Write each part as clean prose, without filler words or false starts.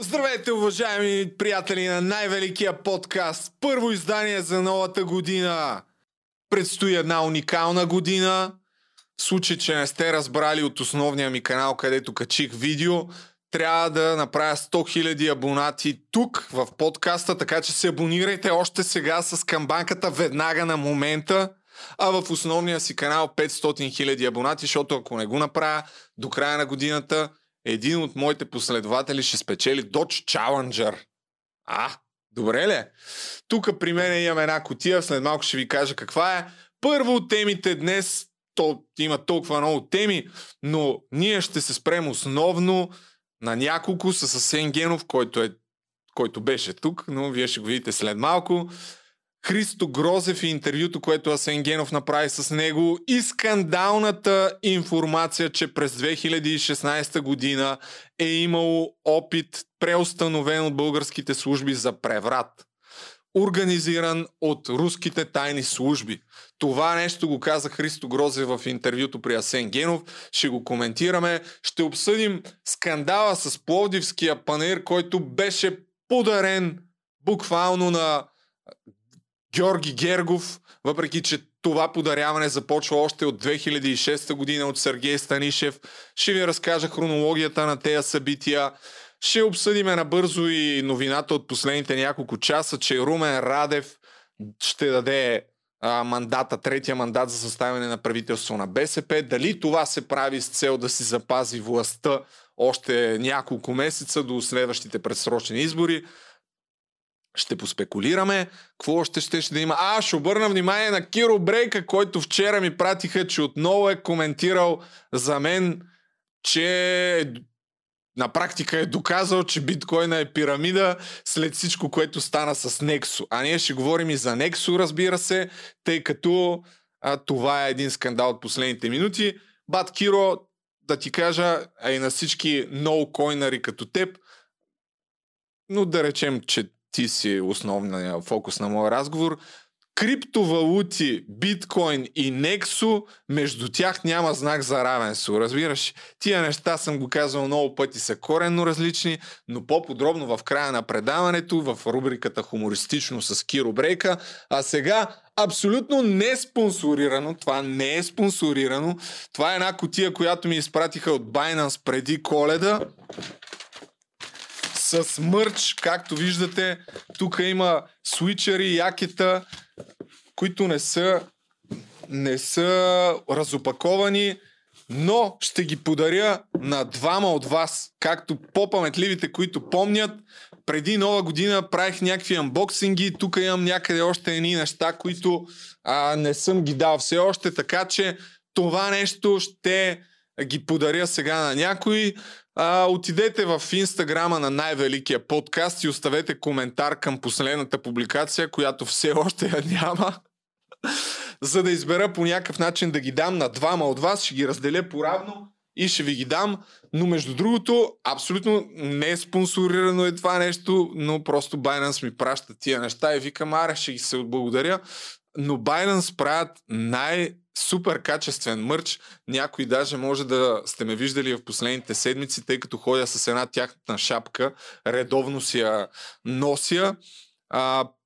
Здравейте, уважаеми приятели на най-великия подкаст. Първо издание за новата година. Предстои една уникална година. В случай, че не сте разбрали от основния ми канал, където качих видео, трябва да направя 100 000 абонати тук в подкаста, така че се абонирайте още сега с камбанката веднага на момента. А в основния си канал 500 000 абонати, защото ако не го направя до края на годината, един от моите последователи ще спечели Dodge Challenger. Добре ли? Тук при мен имам една кутия, след малко ще ви кажа каква е. Първо, темите днес, то има толкова много теми, но ние ще се спрем основно на няколко с Асен Генов, който беше тук, но вие ще го видите след малко. Христо Грозев и интервюто, което Асен Генов направи с него, и скандалната информация, че през 2016 година е имало опит, преустановен от българските служби, за преврат, организиран от руските тайни служби. Това нещо го каза Христо Грозев в интервюто при Асен Генов. Ще го коментираме. Ще обсъдим скандала с Пловдивския панаир, който беше подарен буквално на Георги Гергов, въпреки че това подаряване започва още от 2006 година от Сергей Станишев. Ще ви разкажа хронологията на тези събития. Ще обсъдиме набързо и новината от последните няколко часа, че Румен Радев ще даде мандата, третия мандат за съставяне на правителство на БСП. Дали това се прави с цел да си запази властта още няколко месеца до следващите предсрочни избори? Ще поспекулираме. Какво още ще да има? Ще обърна внимание на Киро Брейка, който вчера ми пратиха, че отново е коментирал за мен, че на практика е доказал, че биткоина е пирамида след всичко, което стана с Nexo. А ние ще говорим и за Nexo, разбира се, тъй като това е един скандал от последните минути. Бат Киро, да ти кажа, а и на всички ноукойнари като теб, но да речем, че ти си основния фокус на моя разговор. Криптовалути, биткоин и Nexo, между тях няма знак за равенство. Разбираш, тия неща съм го казвал много пъти, са коренно различни, но по-подробно в края на предаването, в рубриката Хумористично с Киро Брейка. А сега, абсолютно не спонсорирано, това не е спонсорирано, това е една кутия, която ми изпратиха от Binance преди Коледа, с мърч, както виждате. Тук има свичери, якета, които не са разопаковани, но ще ги подаря на двама от вас, както по-паметливите, които помнят. Преди нова година правих някакви анбоксинги, тук имам някъде още едни неща, които не съм ги дал все още, така че това нещо ще ги подаря сега на някой. Отидете в инстаграма на най-великия подкаст и оставете коментар към последната публикация, която все още я няма, за да избера по някакъв начин да ги дам на двама от вас. Ще ги разделя поравно и ще ви ги дам. Но между другото, абсолютно не е спонсорирано е това нещо, но просто Binance ми праща тия неща и викам, ще ги се отблагодаря. Но Binance правят най-супер качествен мърч. Някой даже може да сте ме виждали в последните седмици, тъй като ходя с една тяхната шапка, редовно си я нося,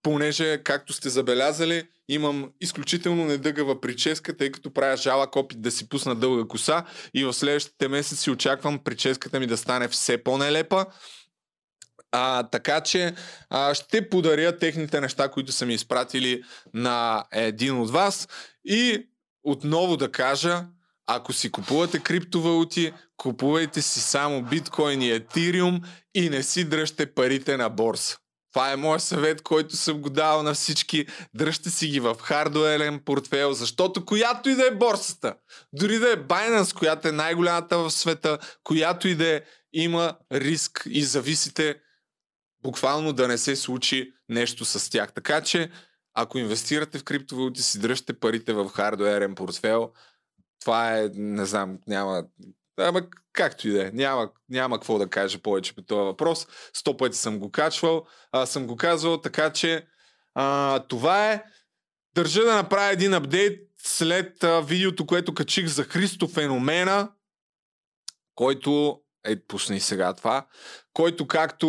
понеже, както сте забелязали, имам изключително недъгава прическа, тъй като правя жалък опит да си пусна дълга коса и в следващите месеци очаквам прическата ми да стане все по-нелепа. Така че ще подаря техните неща, които са ми изпратили, на един от вас. И отново да кажа, ако си купувате криптовалути, купувайте си само биткоин и етириум и не си дръжте парите на борса. Това е моят съвет, който съм го давал на всички. Дръжте си ги в хардуерен портфейл, защото която и да е борсата, дори да е Binance, която е най-голямата в света, която и да е, има риск и зависите буквално да не се случи нещо с тях. Така че, ако инвестирате в криптовалути, си дръжте парите в хардуерен портфейл. Това е, не знам, няма... Ама както и да е, няма какво да кажа повече по този въпрос. 100 пъти съм го казвал, така че това е. Държа да направя един апдейт след видеото, което качих за Христо Феномена, който Ей, пусни сега това, който както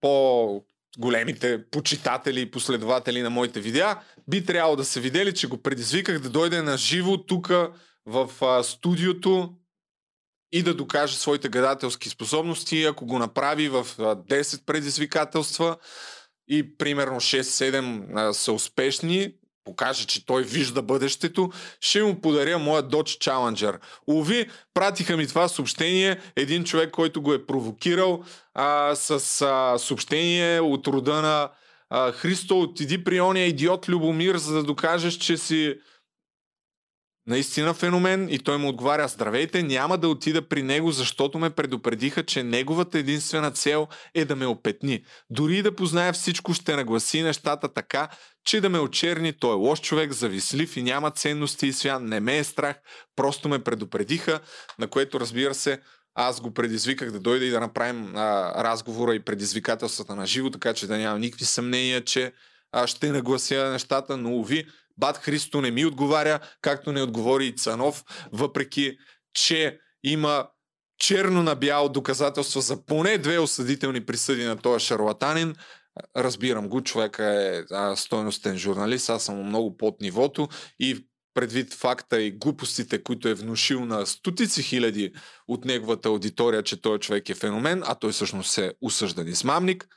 по-големите почитатели и последователи на моите видеа, би трябвало да се видели, че го предизвиках да дойде на живо тук в студиото и да докаже своите гадателски способности, ако го направи в 10 предизвикателства и примерно 6-7 са успешни, покаже, че той вижда бъдещето, ще му подаря моя Dodge Challenger. Уви, пратиха ми това съобщение, един човек, който го е провокирал с съобщение от рода на Христо, отиди при ония идиот Любомир, за да докажеш, че си наистина феномен, и той му отговаря: здравейте, няма да отида при него, защото ме предупредиха, че неговата единствена цел е да ме опетни. Дори да познае всичко, ще нагласи нещата така, че да ме очерни. Той е лош човек, завислив и няма ценности и свят. Не ме е страх, просто ме предупредиха, на което, разбира се, аз го предизвиках да дойде и да направим разговора и предизвикателствата на живо, така че да няма никакви съмнения, че ще наглася нещата, но уви, бат Христо не ми отговаря, както не отговори и Цанов, въпреки че има черно на бяло доказателства за поне 2 осъдителни присъди на този шарлатанин. Разбирам го, човека е стойностен журналист, аз съм много под нивото и предвид факта и глупостите, които е внушил на стотици хиляди от неговата аудитория, че той човек е феномен, а той всъщност е осъждан измамник,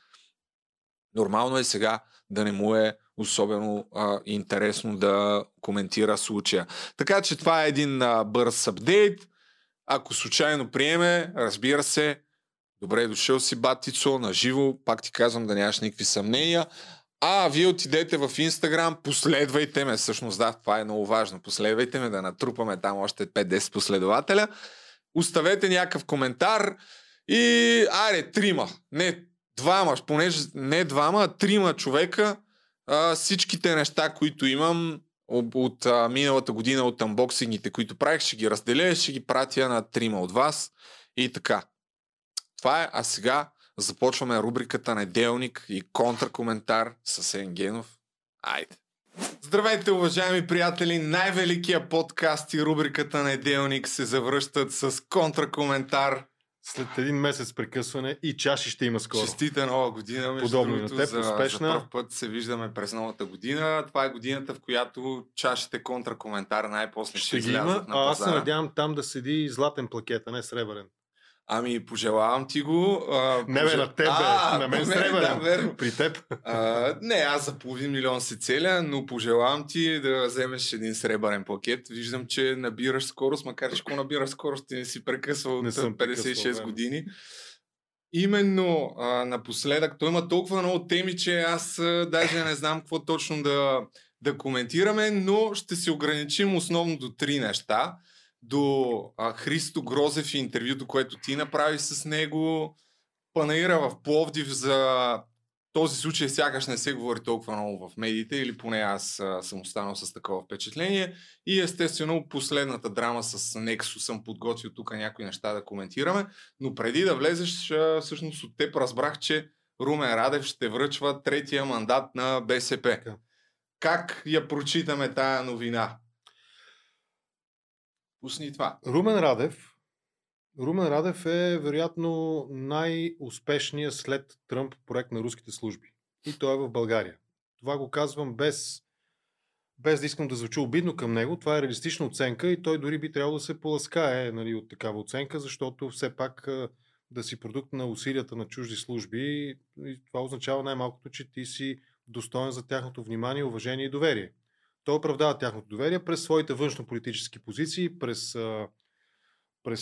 нормално е сега да не му е особено интересно да коментира случая. Така че това е един бърз апдейт. Ако случайно приеме, разбира се, добре дошъл си, батицо, на живо, пак ти казвам да нямаш никакви съмнения. А вие отидете в Инстаграм, последвайте ме, всъщност да, това е много важно, последвайте ме да натрупаме там още 5-10 последователя. Оставете някакъв коментар и аре, трима човека всичките неща, които имам от миналата година, от анбоксингите, които правих, ще ги разделя и ще ги пратя на 3 от вас и така. Това е, а сега започваме рубриката Неделник и контракоментар с Асен Генов. Айде! Здравейте, уважаеми приятели! Най-великия подкаст и рубриката Неделник се завръщат с контракоментар. След 1 месец прекъсване и чаши ще има скоро. Честита нова година, между подобно другото, на теб, успешна. За пръв път се виждаме през новата година. Това е годината, в която чашите контракоментар най-после ще излязат на пазара. Аз се надявам там да седи златен плакет, а не сребърен. Ами, пожелавам ти го. На теб, на мен сребърен. Да, при теб. Аз за 500 000 се целя, но пожелавам ти да вземеш един сребърен плакет. Виждам, че набираш скорост, макар че ако набираш скорост, ти не си прекъсвал от 56 години. Именно напоследък, той има толкова много теми, че аз даже не знам какво точно да коментираме, но ще се ограничим основно до 3 неща. До Христо Грозев и интервюто, което ти направи с него, панаира в Пловдив за този случай, сякаш не се говори толкова много в медиите, или поне аз съм останал с такова впечатление. И естествено последната драма с Nexo съм подготвил тук някои неща да коментираме, но преди да влезеш, всъщност от теб разбрах, че Румен Радев ще връчва 3-я мандат на БСП. Да. Как я прочитаме тая новина? Румен Радев е вероятно най-успешният след Тръмп проект на руските служби. И той е в България. Това го казвам без да искам да звучи обидно към него. Това е реалистична оценка и той дори би трябвало да се поласкае от такава оценка, защото все пак да си продукт на усилията на чужди служби, и това означава най-малкото, че ти си достоен за тяхното внимание, уважение и доверие. Той оправдава тяхното доверие през своите външнополитически позиции, през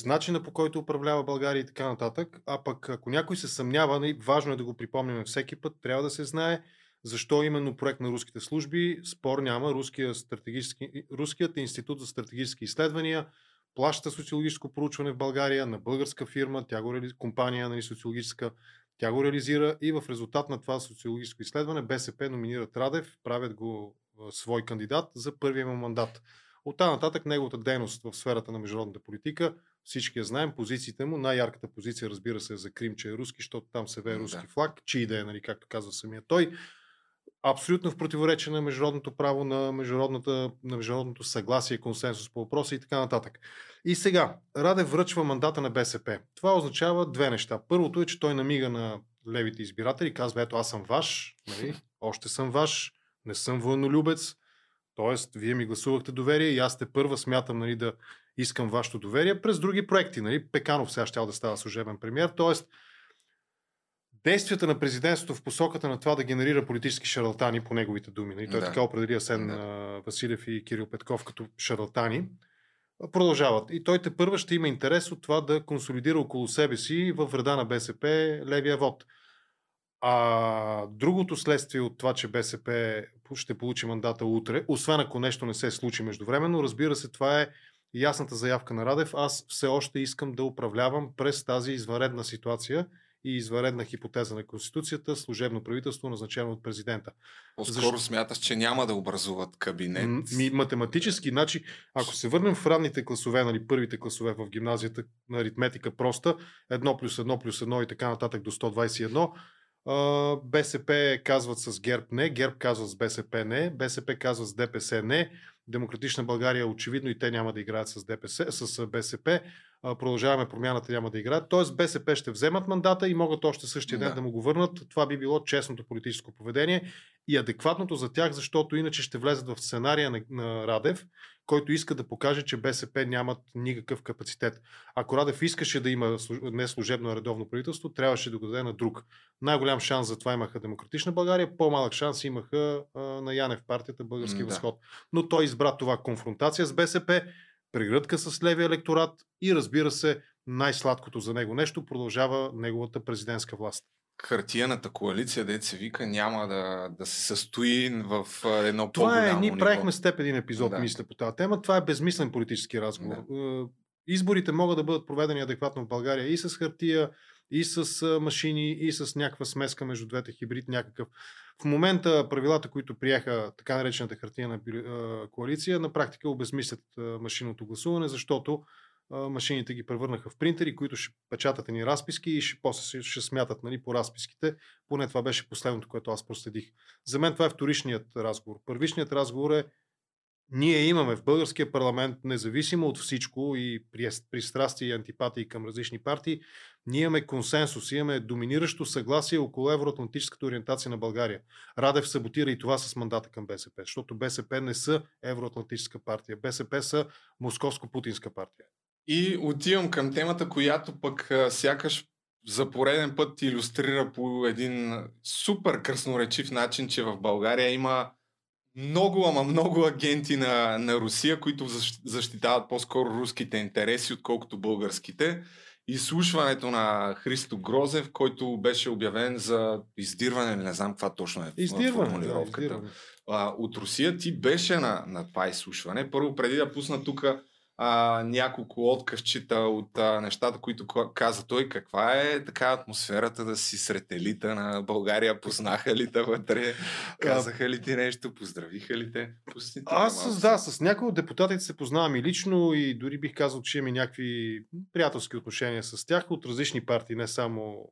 начина, по който управлява България и така нататък. А пък ако някой се съмнява, важно е да го припомняме всеки път, трябва да се знае защо именно проект на руските служби. Спор няма, Руският институт за стратегически изследвания плаща социологическо проучване в България на българска фирма, компания социологическа, тя го реализира и в резултат на това социологическо изследване БСП номинират Радев, правят го свой кандидат за първия му мандат. Оттам нататък неговата дейност в сферата на международната политика, всички я знаем, позициите му, най-ярката позиция, разбира се, е за Крим, че е руски, защото там се вее руски флаг, чий да е, както казва самия той. абсолютно в противоречие на международното право, на международното съгласие, консенсус по въпроса и така нататък. И сега, Радев връчва мандата на БСП. Това означава две неща. Първото е, че той намига на левите избиратели и казва, ето аз съм ваш, нали? Още съм ваш, не съм военолюбец, т.е. вие ми гласувахте доверие и аз те първа смятам, нали, да искам вашето доверие през други проекти. Нали? Пеканов сега щял да става служебен премиер, т.е. действията на президентството в посоката на това да генерира политически шарлатани, по неговите думи. Нали? Той така определи Асен Василев и Кирил Петков като шарлатани. Продължават. И той те първа ще има интерес от това да консолидира около себе си във вреда на БСП левия вод. А другото следствие от това, че БСП ще получи мандата утре, освен ако нещо не се случи междувременно, разбира се, това е ясната заявка на Радев. Аз все още искам да управлявам през тази извънредна ситуация и извънредна хипотеза на Конституцията, служебно правителство, назначено от президента. По-скоро смяташ, че няма да образуват кабинет? Математически, значи, ако се върнем в ранните класове, нали, първите класове в гимназията на аритметика проста, 1 плюс 1 плюс 1 и така нататък до 121, БСП казват с ГЕРБ не, ГЕРБ казват с БСП не, БСП казват с ДПС не, Демократична България очевидно и те няма да играят с ДПС, с БСП, Продължаваме промяната няма да играят, т.е. БСП ще вземат мандата и могат още същия ден да му го върнат. Това би било честното политическо поведение и адекватното за тях, защото иначе ще влезат в сценария на Радев, който иска да покаже, че БСП нямат никакъв капацитет. Ако Радев искаше да има не служебно, а редовно правителство, трябваше да го даде на друг. Най-голям шанс за това имаха Демократична България, по-малък шанс имаха на Янев партията Български възход. Но той избра това конфронтация с БСП, прегръдка с левия електорат и, разбира се, най-сладкото за него нещо продължава неговата президентска власт. Хартияната коалиция, дето се вика, няма да се състои в едно по-голямо ниво. Ние правихме с теб един епизод, мисля, по тази тема. Това е безмислен политически разговор. Да. Изборите могат да бъдат проведени адекватно в България и с хартия, и с машини, и с някаква смеска между двете, хибрид някакъв. В момента правилата, които приеха така наречената хартияна коалиция, на практика обезмислят машинното гласуване, защото машините ги превърнаха в принтери, които ще печатат едни разписки и после ще смятат, нали, по разписките. Поне това беше последното, което аз проследих. За мен това е вторичният разговор. Първичният разговор е: ние имаме в българския парламент, независимо от всичко и пристрастия и антипатии към различни партии, ние имаме консенсус, имаме доминиращо съгласие около евроатлантическата ориентация на България. Радев саботира и това с мандата към БСП, защото БСП не са евроатлантическа партия, БСП са московско-путинска партия. И отивам към темата, която пък сякаш за пореден път илюстрира по един супер красноречив начин, че в България има много, ама много агенти на Русия, които защитават по-скоро руските интереси, отколкото българските. Изслушването на Христо Грозев, който беше обявен за издирване, не знам каква точно е формулировката, от Русия, ти беше на това изслушване. Първо, преди да пусна тук няколко откъвчета от нещата, които каза той, каква е така атмосферата да си сред елита на България, познаха ли те вътре, казаха ли ти нещо, поздравиха ли те? Аз с някои от депутатите се познавам и лично, и дори бих казал, че имам някакви приятелски отношения с тях от различни партии, не само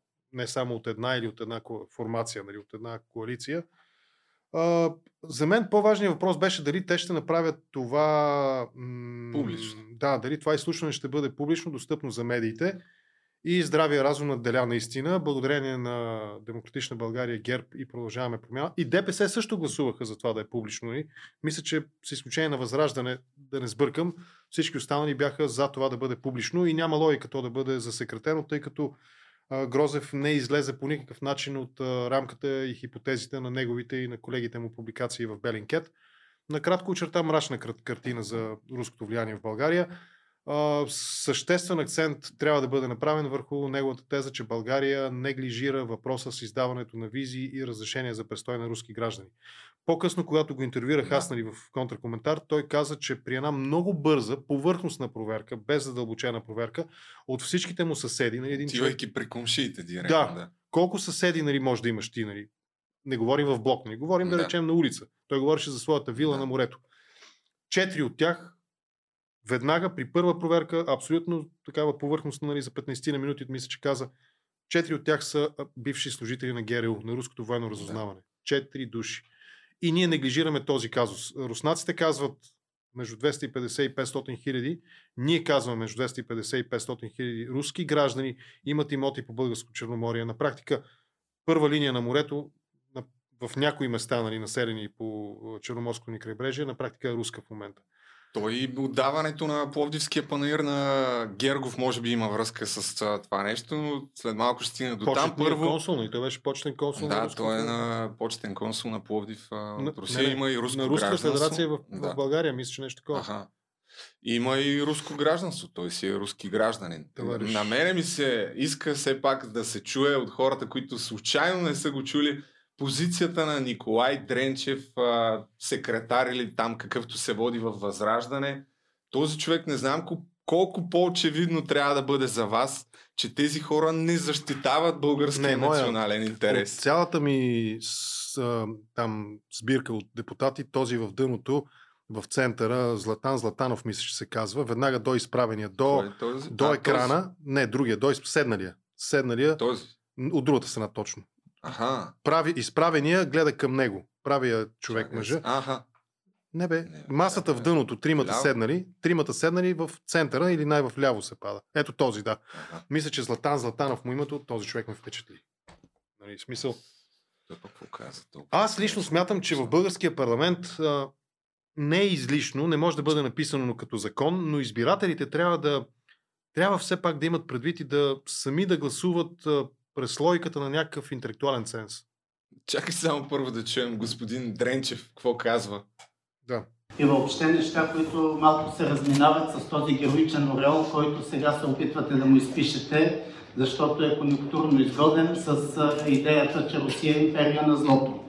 от една или от една формация, нали, от една коалиция. За мен по-важният въпрос беше дали те ще направят това публично. Да, дали това изслушване ще бъде публично, достъпно за медиите, и здравия разум надделя наистина. Благодарение на Демократична България, ГЕРБ и Продължаваме промяна. И ДПС също гласуваха за това да е публично. И мисля, че с изключение на Възраждане, да не сбъркам, всички останали бяха за това да бъде публично и няма логика то да бъде засекретено, тъй като Грозев не излезе по никакъв начин от рамката и хипотезите на неговите и на колегите му публикации в Bellingcat. Накратко очерта мрачна картина за руското влияние в България. Съществен акцент трябва да бъде направен върху неговата теза, че България неглижира въпроса с издаването на визи и разрешения за престой на руски граждани. По-късно, когато го интервюирах аз, нали, в контракоментар, той каза, че при една много бърза, повърхностна проверка, без задълбочена проверка, от всичките му съседи... Нали, тивайки при комшиите директно. Да. Колко съседи, нали, може да имаш ти? Нали? Не говорим в блок, не говорим, да речем, на улица. Той говореше за своята вила на морето. 4 от тях веднага при първа проверка, абсолютно такава повърхностна, нали, за 15 на минути, мисля, че каза, 4 от тях са бивши служители на ГРУ, на Руското военно разузнаване. 4 души. И ние неглижираме този казус. Руснаците казват между 250 и 500 хиляди. Ние казваме между 250 и 500 хиляди руски граждани имат имоти по Българско Черноморие. На практика първа линия на морето в някои места, нали, населени по Черноморското ни крайбрежие, на практика е руска в момента. Той отдаването на Пловдивския панаир на Гергов може би има връзка с това нещо, но след малко ще стигне до там. Почетният първо... консул, и той беше почетен консул. Да, той е на почетен консул на Пловдив от Русия. Има и руско гражданство. На Руска федерация в България, мисля, че нещо такова. Аха. Има и руско гражданство, той си е руски гражданин. Товариш. На мене ми се иска все пак да се чуе от хората, които случайно не са го чули, позицията на Николай Тренчев, секретар или там какъвто се води във Възраждане. Този човек, не знам колко по-очевидно трябва да бъде за вас, че тези хора не защитават българския национален интерес. От цялата ми там сбирка от депутати, този в дъното, в центъра, Златан Златанов, мисля, че се казва, веднага до изправения, до екрана, не, другия, до седналия, този. От другата страна точно. Аха. Прави изправения, гледа към него. Правия човек мъжа. Аха. Не бе, масата в дъното, тримата седнали в центъра или най-в ляво се пада. Ето този, да. Аха. Мисля, че Златан Златанов му името, този човек ме впечатли. Нали, смисъл. Аз лично смятам, че в българския парламент не е излишно, не може да бъде написано като закон, но избирателите трябва все пак да имат предвид и да сами да гласуват през логиката на някакъв интелектуален сенс. Чакай само първо да чуем господин Дренчев, какво казва. Да. И въобще неща, които малко се разминават с този героичен ореол, който сега се опитвате да му изпишете, защото е конюнктурно изгоден с идеята, че Русия е империя на злото.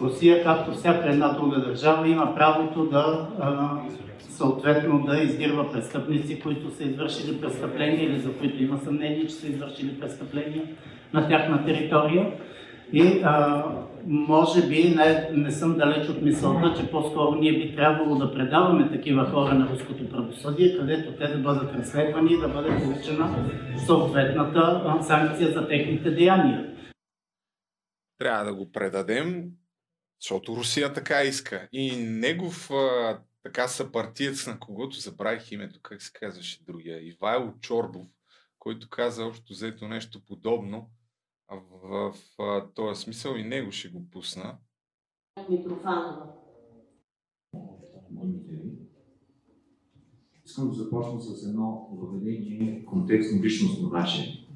Русия, както всяка една друга държава, има правото да съответно да издирва престъпници, които са извършили престъпления или за които има съмнение, че са извършили престъпления на тяхна територия. И може би не съм далеч от мисълта, че по-скоро ние би трябвало да предаваме такива хора на руското правосъдие, където те да бъдат разследвани и да бъде получена съответната санкция за техните деяния. Трябва да го предадем, защото Русия така иска. И негов така съпартиец, на когото забравих името, как се казваше другия, Ивайло Чорбов, който каза общо взето нещо подобно, в този смисъл и него ще го пусна. Митрофанова. Искам да започна с едно въведение контекстно личностно ваше.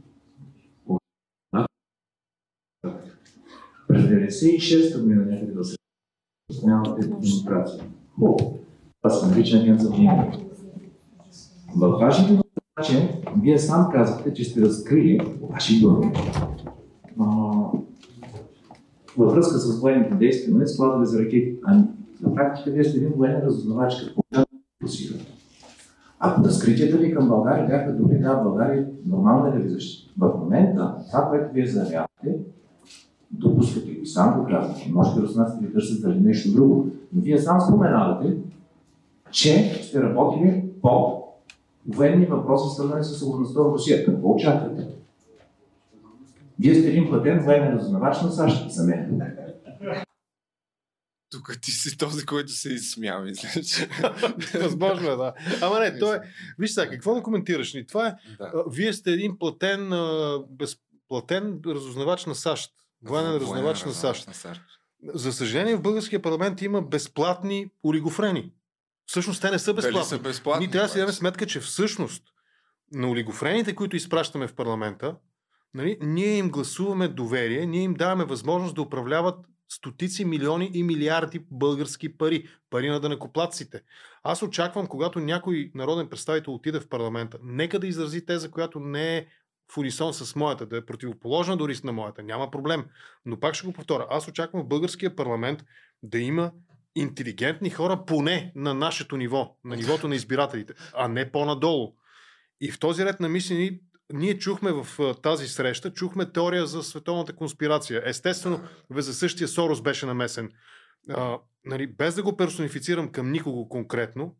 През 96-та година някъде да се познавате демокрация. Аз съм личен агент за внимание. Във вашето обаче, вие сам казахте, че сте разкрили ваши думи. Във връзка с военните действия, но не складове за ракети. На практика вие сте един военен разузнавач, какво посилят. Ако разкритията ви към България бяха добри, да, България нормално да ви защита. В момента това, което вие заявявате, допускате и сам го казвате. Можете руснаците ви търсят за нещо друго. Но вие сам споменавате, че сте работили по военни въпроси, свързани с сигурността в Русия. Какво очаквате? Вие сте един платен военен разузнавач на САЩ за мен. Тук ти си този, който се изсмява. Възможно е, да. Ама не, той е... Виж сега, какво да коментираш? Ни? Това е... Да. Вие сте един безплатен разузнавач на САЩ. Военен разузнавач на САЩ. За съжаление, в българския парламент има безплатни олигофрени. Всъщност те не са безплатни. Ние трябва да си дадем сметка, че всъщност на олигофрените, които изпращаме в парламента, нали, ние им гласуваме доверие, ние им даваме възможност да управляват стотици милиони и милиарди български пари. Пари на данъкоплатците. Аз очаквам, когато някой народен представител отиде в парламента, нека да изрази теза, която не е в унисон с моята, да е противоположна дори на моята. Няма проблем. Но пак ще го повторя. Аз очаквам в българския парламент да има интелигентни хора поне на нашето ниво, на нивото на избирателите, а не по-надолу. И в този ред на мисли ние чухме в тази среща, чухме теория за световната конспирация. Естествено, за същия Сорос беше намесен. Нали, без да го персонифицирам към никого конкретно,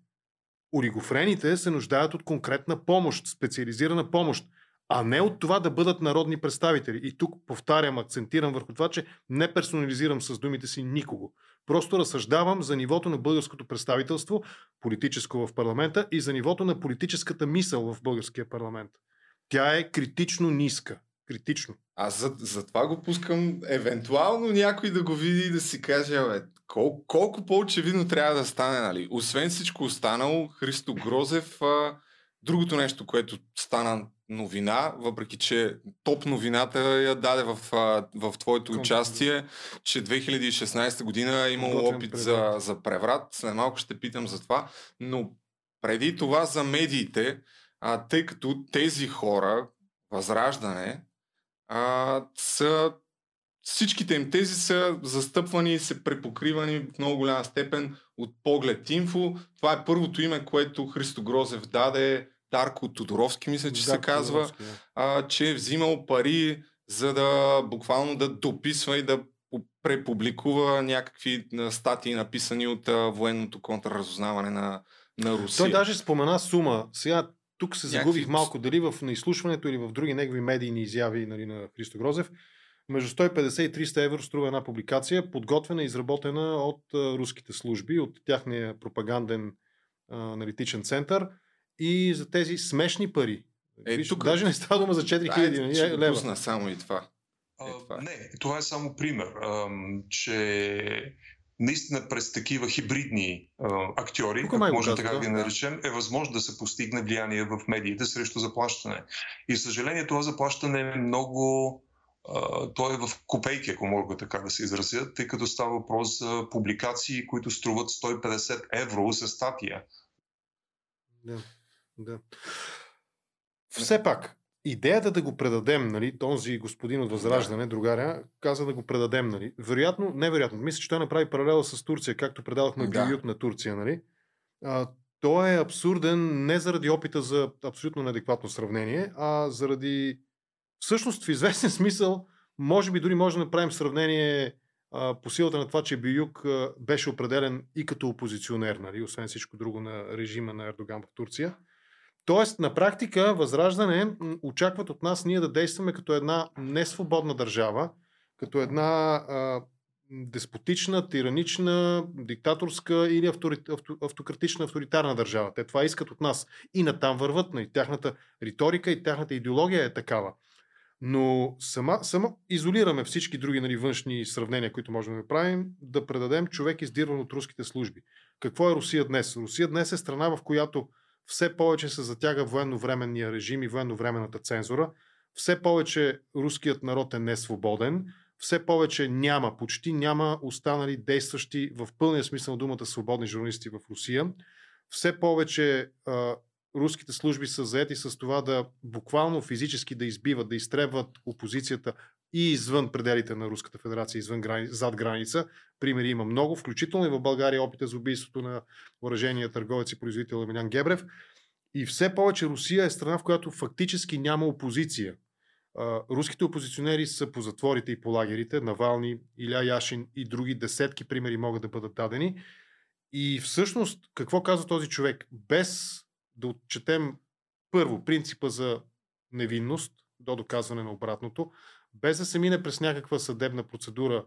олигофрените се нуждаят от конкретна помощ, специализирана помощ. а не от това да бъдат народни представители. И тук повтарям, акцентирам върху това, че не персонализирам с думите си никого. Просто разсъждавам за нивото на българското представителство, политическо в парламента, и за нивото на политическата мисъл в българския парламент. Тя е критично ниска. Критично. Аз за това го пускам, евентуално някой да го види и да си каже, колко по-очевидно трябва да стане, нали? Освен всичко останало, Христо Грозев, другото нещо, което стана новина, въпреки че топ новината я даде в твоето участие, че 2016 година е имало опит за преврат. След малко ще питам за това, но преди това за медиите, тъй като тези хора, Възраждане, всичките им тези са застъпвани и са препокривани в много голяма степен от Поглед Инфо. Това е първото име, което Христо Грозев даде, Дарко Тодоровски, мисля, че се казва, да. Че е взимал пари, за да буквално да дописва и да препубликува някакви статии, написани от военното контрразузнаване на Русия. Той даже спомена сума. Сега тук се загубих малко, дали в изслушването или в други негови медийни изяви, нали, на Христо Грозев. Между 150 и 300 евро струва една публикация, подготвена и изработена от руските служби, от тяхния пропаганден аналитичен център. И за тези смешни пари. Тук даже не става дума за 4000 лева. Пусна само и това. Не, това е само пример, че наистина през такива хибридни актьори, ако можем така да ги наречем, е възможно да се постигне влияние в медиите срещу заплащане. И съжаление, това заплащане е много... Той е в копейки, ако мога така да се изразя, тъй като става въпрос за публикации, които струват 150 евро за статия. Да. Все пак, идеята да го предадем, нали, този господин от Възраждане, другаря, каза да го предадем, нали. Вероятно, невероятно, мисля, че той направи паралела с Турция, както предавахме Билют на Турция, нали. Той е абсурден не заради опита за абсолютно неадекватно сравнение, а заради, всъщност, в известен смисъл, може би дори може да направим сравнение по силата на това, че Биюк беше определен и като опозиционер, нали, освен всичко друго, на режима на Ердоган в Турция. Тоест, на практика, Възраждане очакват от нас ние да действаме като една несвободна държава, като една деспотична, тиранична, диктаторска или автократична, авторитарна държава. Те това искат от нас. И натам върват, и тяхната риторика, и тяхната идеология е такава. Но само изолираме всички други, нали, външни сравнения, които можем да направим, да предадем човек, издирван от руските служби. Какво е Русия днес? Русия днес е страна, в която все повече се затяга военновременния режим и военновременната цензура. Все повече руският народ е несвободен. Все повече почти няма останали действащи в пълния смисъл на думата свободни журналисти в Русия. Все повече руските служби са заети с това да буквално физически да избиват, да изтребват опозицията и извън пределите на Руската федерация, зад граница. Примери има много, включително и в България опита за убийството на оръжения търговец и производител Емилян Гебрев. И все повече Русия е страна, в която фактически няма опозиция. Руските опозиционери са по затворите и по лагерите. Навални, Иля Яшин и други десетки примери могат да бъдат дадени. И всъщност, какво казва този човек? Без да отчетем първо принципа за невинност до доказване на обратното, без да се мине през някаква съдебна процедура,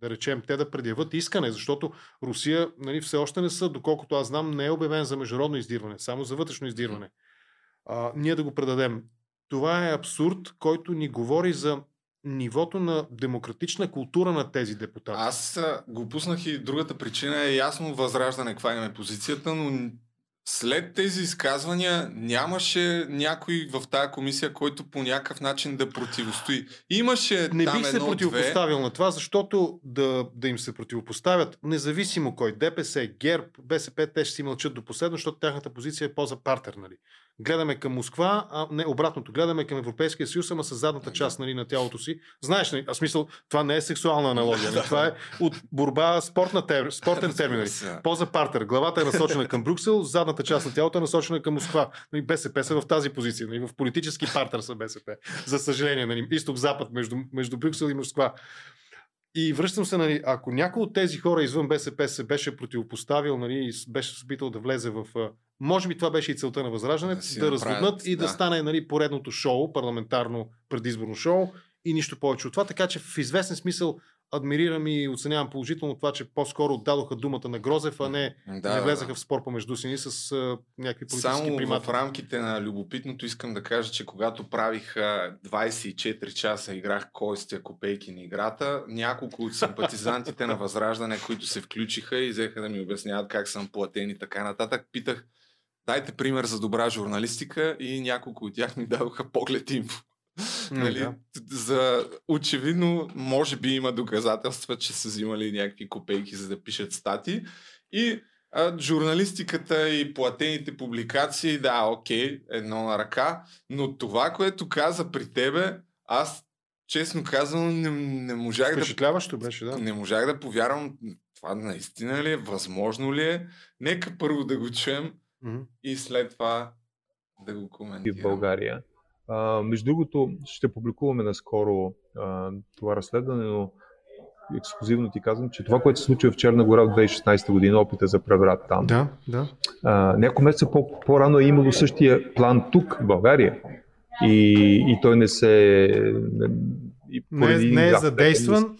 да речем, те да предявят искане, защото Русия, нали, все още не са, доколкото аз знам, не е обявен за международно издирване, само за вътрешно издирване. Ние да го предадем. Това е абсурд, който ни говори за нивото на демократична култура на тези депутати. Аз го пуснах и другата причина е ясно Възраждане каква им е позицията, но след тези изказвания нямаше някой в тая комисия, който по някакъв начин да противостои. Имаше там едно-две. Не бих се противопоставил на това, защото да им се противопоставят, независимо кой, ДПС, ГЕРБ, БСП, те ще си мълчат до последно, защото тяхната позиция е по-запартер, нали. Гледаме към Москва, не обратното, гледаме към Европейския съюз, ама с задната част, нали, на тялото си. Знаеш, нали, смисъл, това не е сексуална аналогия, нали? Това е от борба, спортен термин. Нали? Позапартер. Главата е насочена към Брюксел, задната част на тялото е насочена към Москва. Нали, БСП са в тази позиция, нали? В политически партер са БСП. За съжаление, нали? Изток-запад между Брюксел и Москва. И връщам се, нали, ако някой от тези хора извън БСП се беше противопоставил, нали, и беше се опитал да влезе в... Може би това беше и целта на Възраждането, да разводнат и да стане, нали, поредното шоу, парламентарно предизборно шоу и нищо повече от това. Така че в известен смисъл адмирирам и оценявам положително това, че по-скоро отдадоха думата на Грозев, а не влезаха в спор помежду си ни с някакви политически примати. Само в рамките на любопитното искам да кажа, че когато правих 24 часа играх Костя Копейки на играта, няколко от симпатизантите на Възраждане, които се включиха и взеха да ми обясняват как съм платен и така нататък, питах: дайте пример за добра журналистика, и няколко от тях ми дадоха Поглед Инфо. Нали? За очевидно, може би има доказателства, че са взимали някакви копейки, за да пишат статии. И журналистиката и платените публикации, да, окей, едно на ръка, но това, което каза при тебе, аз честно казвам не можах да... Впечатляващо беше, да. Не можах да повярвам, това наистина ли е, възможно ли е. Нека първо да го чуем и след това да го коментирам. И в България. Между другото, ще публикуваме наскоро това разследване, но ексклузивно ти казвам, че това, което се случи в Черна гора в 2016 година, опита за преврат там. Да. Няколко месеца по-рано е имало същия план тук, в България, и той не се... Не е задействан?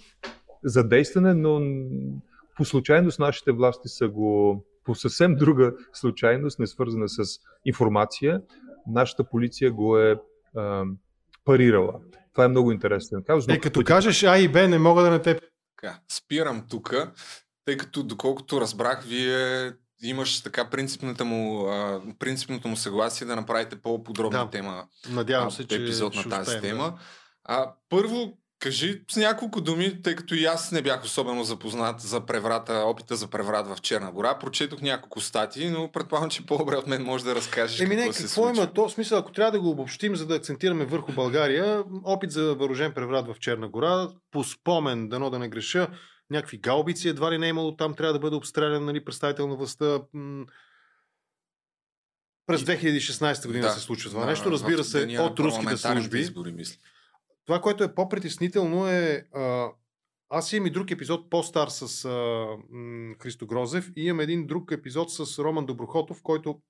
Задействане, но по случайност нашите власти са го... По съвсем друга случайност, не свързана с информация, нашата полиция го е парирала. Това е много интересен казус. Като кажеш А и Б, не мога да не те... Спирам тук, тъй като доколкото разбрах, вие имаш така принципното му съгласие да направите по-подробна тема. Надявам се, че епизод на тази тема. Първо, кажи с няколко думи, тъй като и аз не бях особено запознат за опита за преврат в Черна гора. Прочетох няколко статии, но предполагам, че по-добре от мен може да разкажеш какво има то. В смисъл, ако трябва да го обобщим, за да акцентираме върху България, опит за въоръжен преврат в Черна гора, по спомен, дано да не греша, някакви гаубици едва ли не е имало, там трябва да бъде обстрелян, нали, представител на властта. През 2016 година се случва това нещо, разбира се, от руските служби. Избори, това, което е по-притеснително е... Аз имам и друг епизод по-стар с Христо Грозев и имам един друг епизод с Роман Доброхотов, който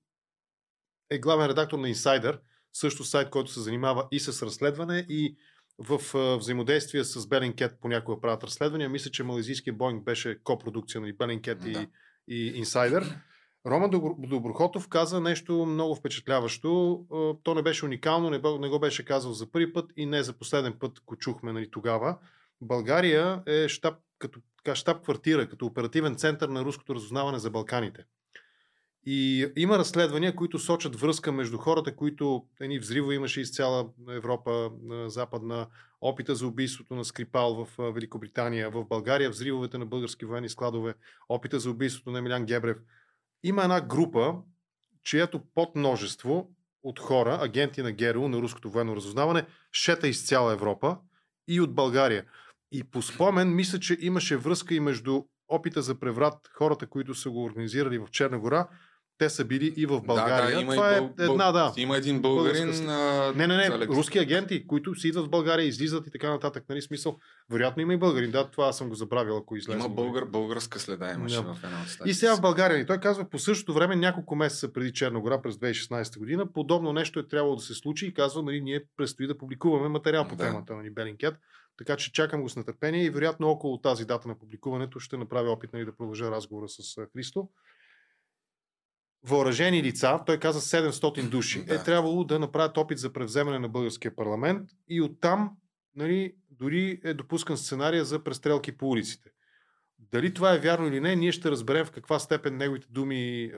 е главен редактор на Insider, също сайт, който се занимава и с разследване, и в взаимодействие с Bellingcat понякога правят разследвания. Мисля, че малайзийския Boeing беше копродукция на Bellingcat и Insider. Роман Доброхотов каза нещо много впечатляващо. То не беше уникално, не го беше казал за първи път и не за последен път го чухме, нали, тогава. България е щаб-квартира, като оперативен център на руското разузнаване за Балканите. И има разследвания, които сочат връзка между хората, които едни взривове имаше из цяла Европа, западна, опита за убийството на Скрипал в Великобритания, в България взривовете на български военни складове, опита за убийството на Емилян Гебрев. Има една група, чието подмножество от хора, агенти на ГРУ, на руското военно разузнаване, шета из цяла Европа и от България. И по спомен, мисля, че имаше връзка и между опита за преврат, хората, които са го организирали в Черна гора, те са били и в България. Има един българин... Руски агенти, които си идват в България, излизат и така нататък. Нали, смисъл? Вероятно има и българин. Да, това съм го забравил, ако излезе. Има българска следа имаше в една от статия. И сега в България. И той казва, по същото време, няколко месеца преди Черна гора, през 2016 година, подобно нещо е трябвало да се случи и казва, нали, ние предстои да публикуваме материал по темата на Bellingcat. Така че чакам го с нетърпение и вероятно около тази дата на публикуването ще направя опит, нали, да продължа разговора с Христо. Въоръжени лица, той каза 700 души, е трябвало да направят опит за превземане на българския парламент и оттам, нали, дори е допускан сценария за престрелки по улиците. Дали това е вярно или не, ние ще разберем в каква степен неговите думи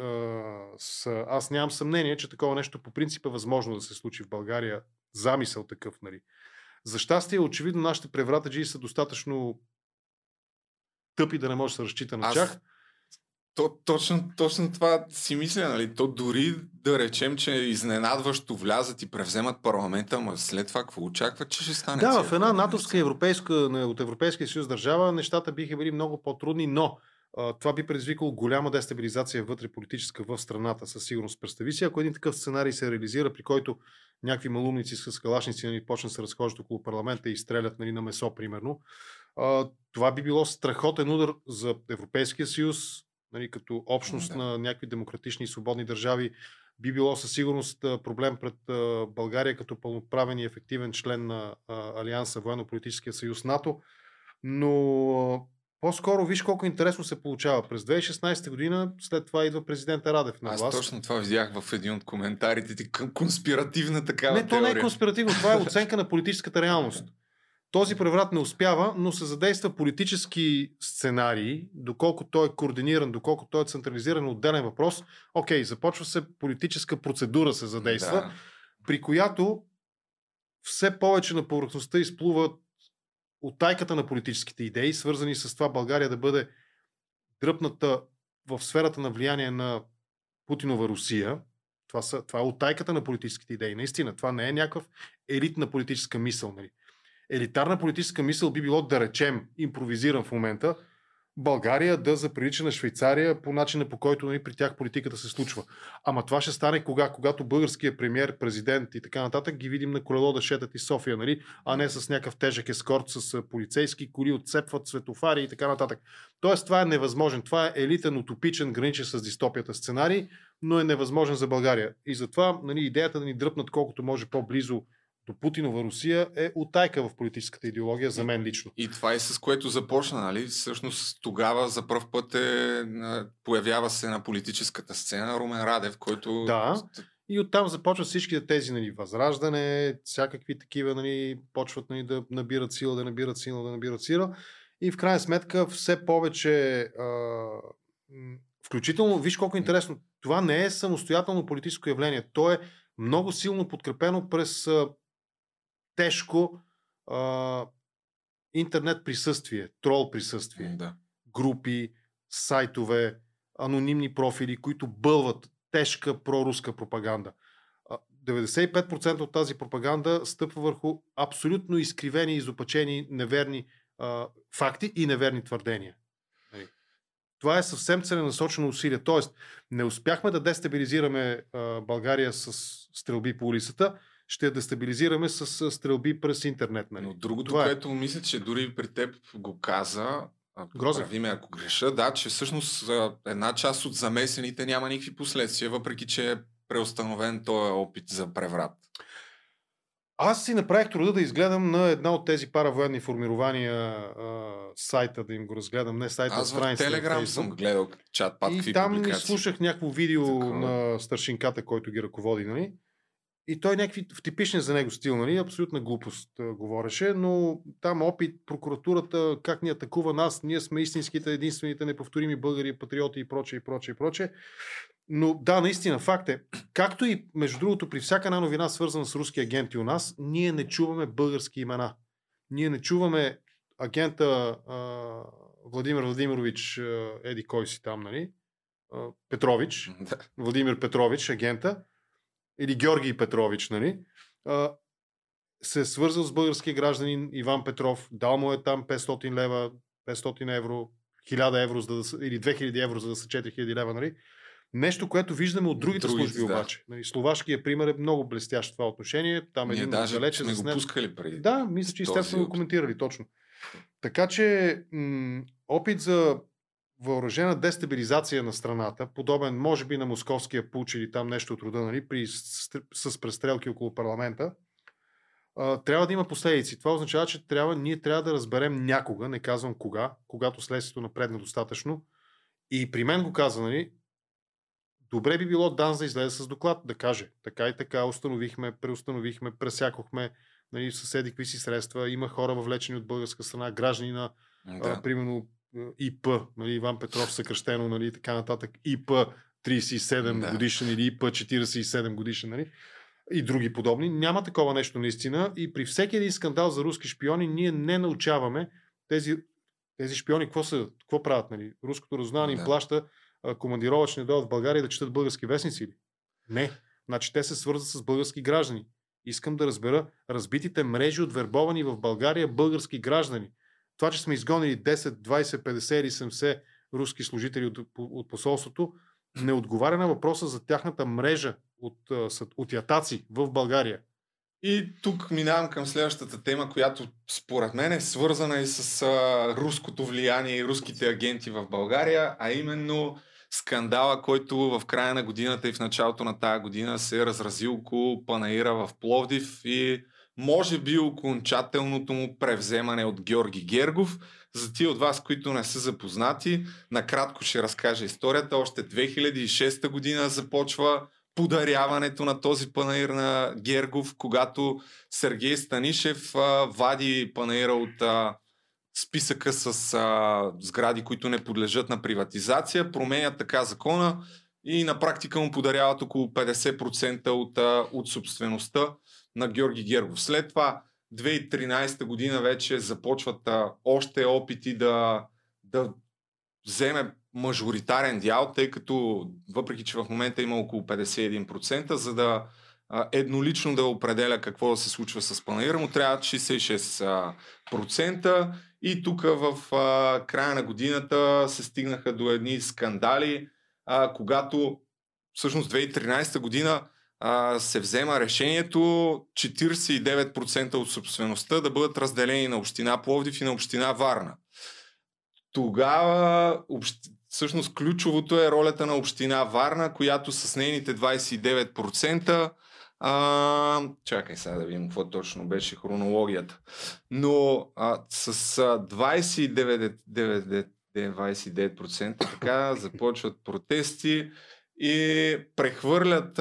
са. Аз нямам съмнение, че такова нещо по принцип е възможно да се случи в България. Замисъл такъв, нали. За щастие, очевидно, нашите превратаджи са достатъчно тъпи да не може да се разчита на тях. Точно това си мисля, нали? То дори да речем, че изненадващо влязат и превземат парламента, но след това какво очакват, че ще стане? Да, в една натовска от Европейския съюз държава нещата биха били много по-трудни, но това би предизвикало голяма дестабилизация вътре политическа в страната, със сигурност. Представи си, ако един такъв сценарий се реализира, при който някакви малумници с калашници почнат да се разхождат около парламента и стрелят на месо, примерно, това би било страхотен удар за Европейския съюз, като общност на някакви демократични и свободни държави. Би било със сигурност проблем пред България като пълноправен и ефективен член на Алианса Военно-политическия съюз НАТО. Но по-скоро виж колко интересно се получава. През 2016 година след това идва президента Радев на власт. Аз точно това видях в един от коментарите ти, към конспиративна такава теория. Не, то не е конспиративно, това е оценка на политическата реалност. Този преврат не успява, но се задейства политически сценарии, доколко той е координиран, доколко той е централизиран, отделен въпрос. Окей, започва се политическа процедура се задейства, да, при която все повече на повърхността изплуват утайката на политическите идеи, свързани с това България да бъде дръпната в сферата на влияние на Путинова Русия. Това е утайката на политическите идеи. Наистина, това не е някакъв елитна политическа мисъл, нали? Елитарна политическа мисъл би било, да речем, импровизиран в момента, България да заприлича на Швейцария по начина, по който при тях политиката се случва. Ама това ще стане кога? Когато българския премиер, президент и така нататък ги видим на колело да шетат из София, нали? А не с някакъв тежък ескорт, с полицейски коли, отцепват светофари и така нататък. Тоест това е невъзможен. Това е елитен, утопичен, граничен с дистопията сценарий, но е невъзможен за България. И затова, нали, идеята да ни дръпнат колкото може по-близо до Путинова Русия е утайка в политическата идеология, за мен лично. И това е с което започна, нали? Всъщност тогава за пръв път появява се на политическата сцена Румен Радев, който... Да, и оттам започват всичките тези, нали, Възраждане, всякакви такива, нали, почват, нали, да набират сила, И в крайна сметка все повече... Включително, виж колко е интересно, това не е самостоятелно политическо явление, то е много силно подкрепено през тежко интернет присъствие, трол присъствие, групи, сайтове, анонимни профили, които бълват тежка проруска пропаганда. 95% от тази пропаганда стъпва върху абсолютно изкривени, изопачени, неверни факти и неверни твърдения. Това е съвсем целенасочено усилие. Тоест, не успяхме да дестабилизираме България с стрелби по улицата, ще я дестабилизираме с стрелби през интернет. Нали? Но другото, което мисля, че дори при теб го каза, прави ме ако греша, да, че всъщност една част от замесените няма никакви последствия, въпреки че е преустановен този опит за преврат. Аз си направих труда да изгледам на една от тези паравоенни формирования сайта, да им го разгледам, не сайта, а страница. Аз в Телеграм съм гледал чат-пат. И там не слушах някакво видео на старшинката, който ги ръководи, нали? И той някакви в типичния за него стил, нали? Абсолютна глупост говореше, но там опит, прокуратурата, как ни атакува нас, ние сме истинските, единствените, неповторими българи, патриоти и прочее, и прочее, и прочее. Но да, наистина, факт е, както и между другото при всяка една новина, свързана с руски агенти у нас, ние не чуваме български имена. Ние не чуваме агента Владимир Владимирович, еди кой си там, нали? Петрович, Владимир Петрович, агента, или Георги Петрович, нали? Се е свързал с български гражданин Иван Петров, дал му е там 500 лева, 500 евро, 1000 евро или 2000 евро, за да са 4000 лева, нали? Нещо, което виждаме от другите служби обаче. Словашкият пример е много блестящ в това отношение. Там един далече сме го пускали преди. Да, мисля, че естествено го коментирали точно. Така че опит за въоръжена дестабилизация на страната, подобен може би на московския пуч или там нещо от рода, нали, с престрелки около парламента, трябва да има последици. Това означава, че ние трябва да разберем някога, не казвам кога, когато следствието напредне достатъчно. И при мен го казва, нали, добре би било ДАНС да излезе с доклад, да каже, така и така, установихме, преустановихме, пресякохме, нали, съседи какви си средства, има хора въвлечени от българска страна, граждани на, примерно, ИП, нали, Иван Петров съкръщено, нали, така нататък, ИП 37 годишен или ИП 47 годишен, нали, и други подобни. Няма такова нещо наистина и при всеки един скандал за руски шпиони ние не научаваме тези шпиони какво правят, нали? Руското разузнаване им плаща командировъчни дойдат в България да четат български вестници или? Не. Значи те се свързват с български граждани. Искам да разбера разбитите мрежи от вербовани в България български граждани. Това, че сме изгонили 10, 20, 50 или 70 руски служители от посолството, не отговаря на въпроса за тяхната мрежа от ятаци в България. И тук минавам към следващата тема, която според мен е свързана и с руското влияние и руските агенти в България, а именно скандала, който в края на годината и в началото на тая година се е разразил около панаира в Пловдив и може би окончателното му превземане от Георги Гергов. За тия от вас, които не са запознати, накратко ще разкажа историята. Още 2006 година започва подаряването на този панаир на Гергов, когато Сергей Станишев вади панаира от списъка с сгради, които не подлежат на приватизация, променят така закона и на практика му подаряват около 50% от собствеността на Георги Гергов. След това 2013 година вече започват още опити да вземе мажоритарен дял, тъй като въпреки, че в момента има около 51%, за да еднолично да определя какво да се случва с панаира, му трябва 66%. И тук в края на годината се стигнаха до едни скандали, когато всъщност 2013 година се взема решението 49% от собствеността да бъдат разделени на община Пловдив и на община Варна. Тогава всъщност ключовото е ролята на община Варна, която с нейните 29%... чакай сега да видим какво точно беше хронологията. Но с 29% така започват протести и прехвърлят...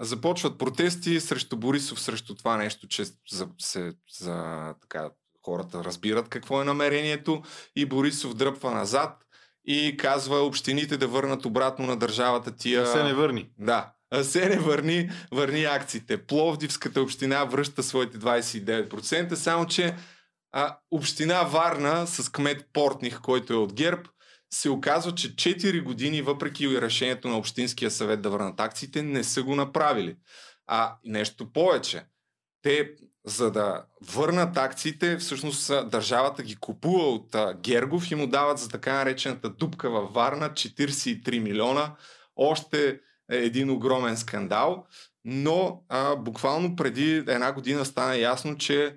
започват протести срещу Борисов, срещу това нещо, че хората разбират какво е намерението и Борисов дръпва назад и казва общините да върнат обратно на държавата тия... Върни акциите. Пловдивската община връща своите 29%, само че община Варна с кмет Портних, който е от ГЕРБ, се оказва, че 4 години, въпреки решението на Общинския съвет да върнат акциите, не са го направили. А нещо повече. Те, за да върнат акциите, всъщност държавата ги купува от Гергов и му дават за така наречената дупка във Варна 43 милиона. Още един огромен скандал. Но буквално преди една година стана ясно, че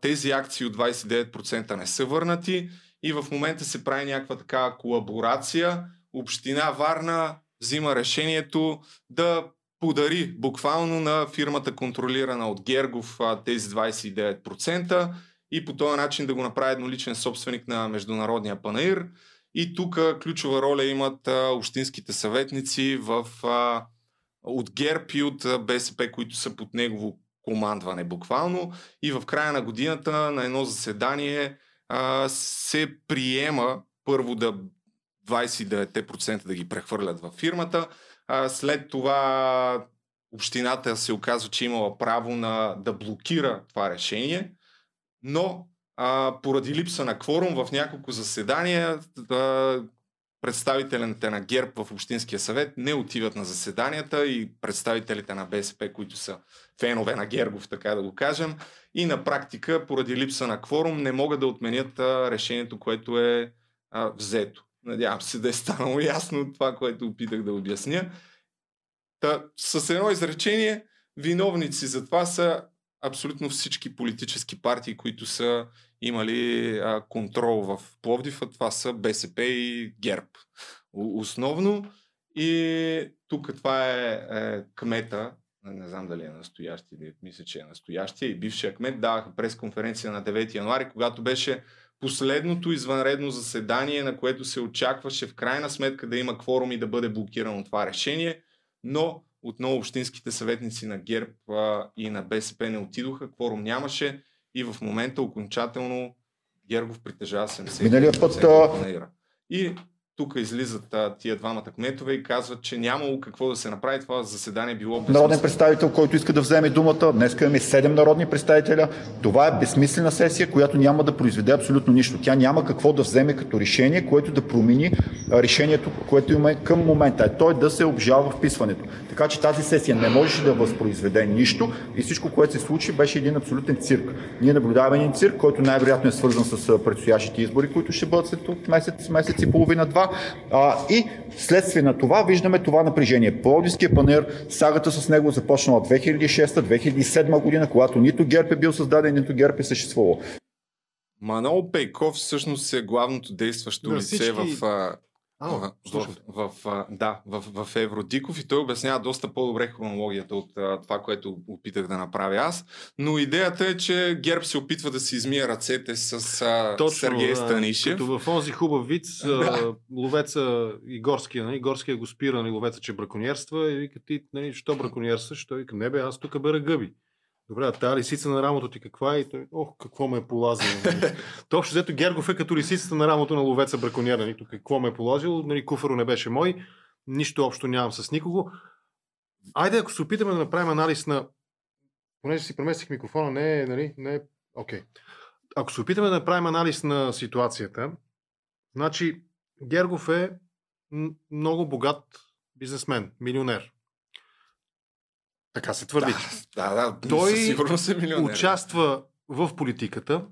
тези акции от 29% не са върнати. И в момента се прави някаква такава колаборация. Община Варна взима решението да подари буквално на фирмата, контролирана от Гергов, тези 29% и по този начин да го направи едноличен собственик на международния панаир. И тук ключова роля имат общинските съветници от ГЕРБ и от БСП, които са под негово командване буквално. И в края на годината на едно заседание се приема първо да 29% да ги прехвърлят във фирмата. След това общината се оказва, че имала право да блокира това решение, но поради липса на кворум в няколко заседания представителите на ГЕРБ в Общинския съвет не отиват на заседанията и представителите на БСП, които са фенове на Гергов, така да го кажем, и на практика поради липса на кворум не могат да отменят решението, което е взето. Надявам се да е станало ясно това, което опитах да обясня. С едно изречение, виновници за това са абсолютно всички политически партии, които са имали контрол в Пловдив, а това са БСП и ГЕРБ основно. И тук това е кмета, не знам дали е настоящия, мисля, че е настоящия, и бившия кмет даваха пресконференция на 9 януари, когато беше последното извънредно заседание, на което се очакваше в крайна сметка да има кворум и да бъде блокирано това решение, но отново общинските съветници на ГЕРБ и на БСП не отидоха, кворум нямаше и в момента окончателно Гергов притежава 70%. И тук излизат тия двамата кметове и казват, че нямало какво да се направи, това заседание било безсмислено. Народен представител, който иска да вземе думата, днес имаме 7 народни представителя, това е безсмислена сесия, която няма да произведе абсолютно нищо. Тя няма какво да вземе като решение, което да промени решението, което има към момента. Той да се обжалва вписването. Така че тази сесия не можеше да възпроизведе нищо и всичко, което се случи, беше един абсолютен цирк. Ние наблюдаваме един цирк, който най-вероятно е свързан с предстоящите избори, които ще бъдат след месец и половина-два. това и вследствие на това виждаме това напрежение. Пловдивския панаир, сагата с него започнала 2006-2007 година, когато нито ГЕРБ е бил създаден, нито ГЕРБ е съществувал. Манол Пейков всъщност е главното действащо лице в Евродиков и той обяснява доста по-добре хронологията от това, което опитах да направя аз. Но идеята е, че ГЕРБ се опитва да си измие ръцете с Сергей Станишев. Като в онзи хубав виц, ловеца Игорския го спира, ловеца, че браконьерства и вика ти, що браконьерстваш? Той вика, не бе, аз тук бера гъби. Добре, тази лисица на рамото ти каква е? И той, ох, какво ме е полазило. То общо взето Гергов е като лисицата на рамото на ловеца браконьера. Нито какво ме е полазило, куфаро не беше мой, нищо общо нямам с никого. Айде, ако се опитаме да направим анализ на... Понеже си преместих микрофона, окей. Ако се опитаме да направим анализ на ситуацията, значи Гергов е много богат бизнесмен, милионер. Така се твърди. Да, той сигурно е милионер. Участва в политиката,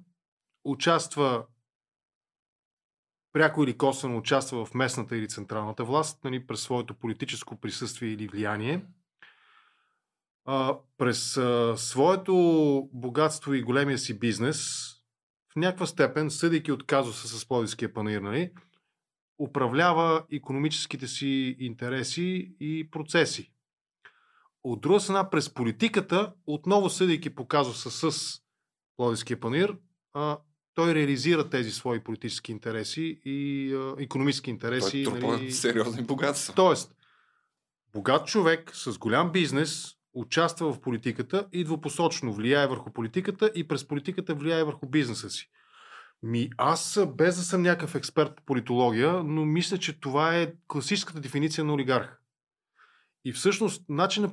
пряко или косвено участва в местната или централната власт, през своето политическо присъствие или влияние. През своето богатство и големия си бизнес, в някаква степен, съдейки от казуса с Пловдивския панаир, управлява икономическите си интереси и процеси. От друга страна, през политиката, отново съдейки по казуса с Пловдивския панаир, той реализира тези свои политически интереси и икономически интереси. Той трупа сериозни богатства. Тоест, богат човек с голям бизнес участва в политиката и двупосочно влияе върху политиката и през политиката влияе върху бизнеса си. Аз, без да съм някакъв експерт по политология, но мисля, че това е класическата дефиниция на олигарх. И всъщност, начинът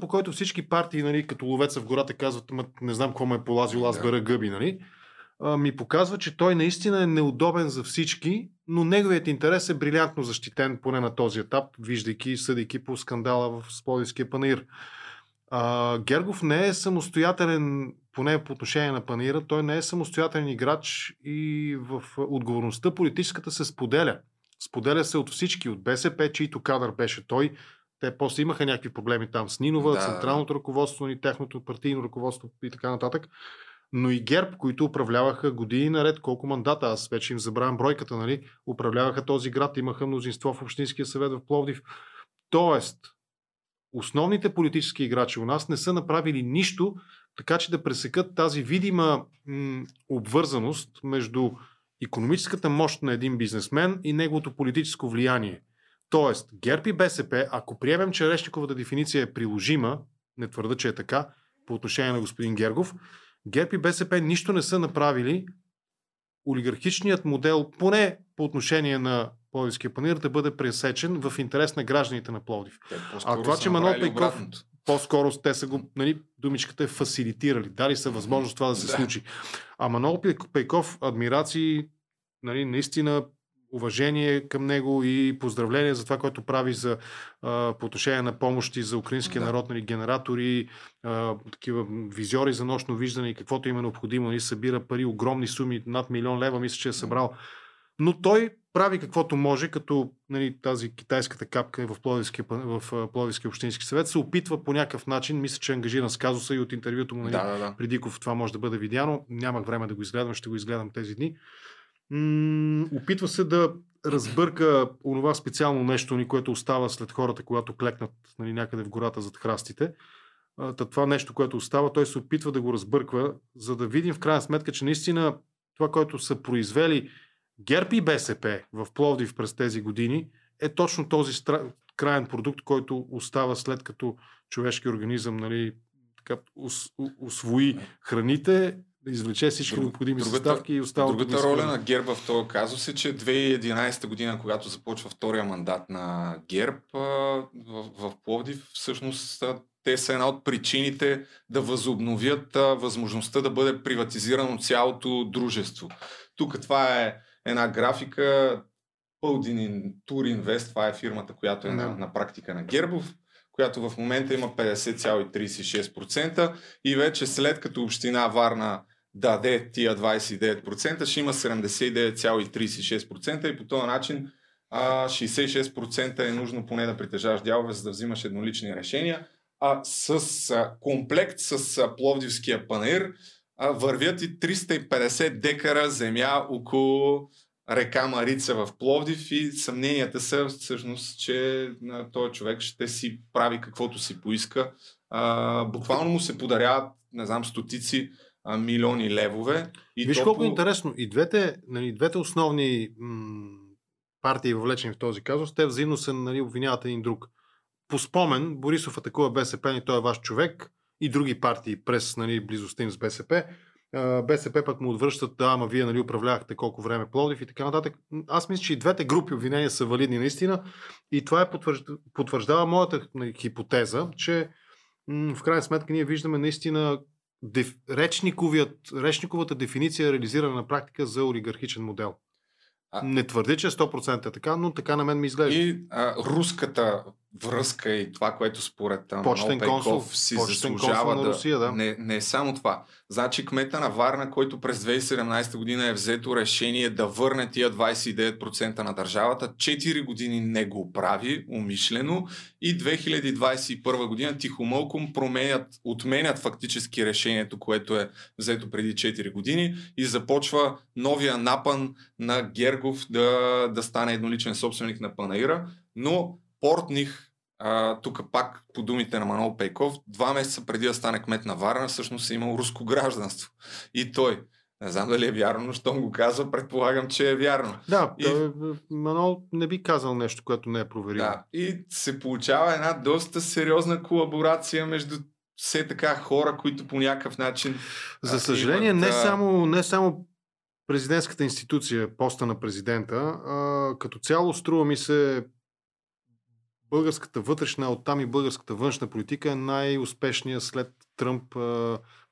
по който всички партии, като ловеца в гората казват, не знам какво ме е полазил, аз бера гъби, ми показва, че той наистина е неудобен за всички, но неговият интерес е брилянтно защитен, поне на този етап, виждайки и съдейки по скандала в Пловдивския панаир. Гергов не е самостоятелен, поне по отношение на панаира, той не е самостоятелен играч и в отговорността политическата се споделя. Споделя се от всички, от БСП, чийто кадър беше той. Те после имаха някакви проблеми там с Нинова, централното ръководство и тяхното партийно ръководство и така нататък. Но и ГЕРБ, които управляваха години наред, колко мандата, аз вече им забравям бройката, управляваха този град, имаха мнозинство в Общинския съвет в Пловдив. Тоест, основните политически играчи у нас не са направили нищо, така че да пресекат тази видима обвързаност между икономическата мощ на един бизнесмен и неговото политическо влияние. Тоест, ГЕРБ и БСП, ако приемем, че Решниковата дефиниция е приложима, не твърда, че е така, по отношение на господин Гергов, ГЕРБ и БСП нищо не са направили олигархичният модел, поне по отношение на Пловдивския панаир, да бъде пресечен в интерес на гражданите на Пловдив. А това, че Манол Пейков, по-скоро те са го, думичката е фасилитирали, дали са възможност това да се случи. А Манол Пейков, адмирации, наистина уважение към него и поздравление за това, което прави за по отношение на помощи за украинския народ, генератори, такива визиори за нощно виждане и каквото им е необходимо, събира пари, огромни суми, над 1 милион лева, мисля, че е събрал. Но той прави каквото може, като тази китайската капка в Пловдивския общински съвет, се опитва по някакъв начин, мисля, че е ангажиран с казуса и от интервюто му при Диков това може да бъде видяно. Нямах време да го изгледам, ще го изгледам тези дни. Опитва се да разбърка онова специално нещо, което остава след хората, когато клекнат някъде в гората зад храстите. Това нещо, което остава, той се опитва да го разбърква, за да видим в крайна сметка, че наистина това, което са произвели ГЕРБ и БСП в Пловдив през тези години, е точно този краен продукт, който остава след като човешки организъм усвои храните, извлече всички необходими съставки и остава. Другата роля на ГЕРБ в този казус е, че 2011 година, когато започва втория мандат на ГЕРБ в Пловдив, всъщност те са една от причините да възобновят възможността да бъде приватизирано цялото дружество. Тук това е една графика, Пълдин Тур Инвест, това е фирмата, която е на практика на Гергов, която в момента има 50,36% и вече след като община Варна да даде тия 29%, ще има 79,36% и по този начин 66% е нужно поне да притежаваш дялове, за да взимаш еднолични решения. С комплект с Пловдивския панаир вървят и 350 декара земя около река Марица в Пловдив и съмненията са всъщност, че този човек ще си прави каквото си поиска. Буквално му се подаряват, не знам, стотици милиони левове. И виж колко интересно. И двете основни партии, въвлечени в този казус, те взаимно се обвиняват един друг. По спомен, Борисов атакува БСП, и той е ваш човек, и други партии през близостта им с БСП. БСП пък му отвръщат, да, ама вие управлявахте колко време Пловдив и така нататък. Аз мисля, че и двете групи обвинения са валидни наистина и това потвърждава моята хипотеза, че в крайна сметка ние виждаме наистина речниковата дефиниция реализирана на практика за олигархичен модел. Не твърди, че 100% е така, но така на мен ми изглежда. И руската връзка и това, което според Манол Пейков си заслужава да... Русия, да. Не е само това. Значи кмета на Варна, който през 2017 година е взето решение да върне тия 29% на държавата, 4 години не го прави умишлено и 2021 година тихомълком отменят фактически решението, което е взето преди 4 години и започва новия напън на Гергов да стане едноличен собственик на панаира, но Портних, тук пак по думите на Манол Пейков, 2 месеца преди да стане кмет на Варна, всъщност е имал руско гражданство. И той, не знам дали е вярно, но щом го казва, предполагам, че е вярно. Да, Манол не би казал нещо, което не е проверил. Да, и се получава една доста сериозна колаборация между все така хора, които по някакъв начин... За съжаление, имат, не само президентската институция, поста на президента, като цяло струва ми се... Българската вътрешна, оттам и българската външна политика е най-успешният след Тръмп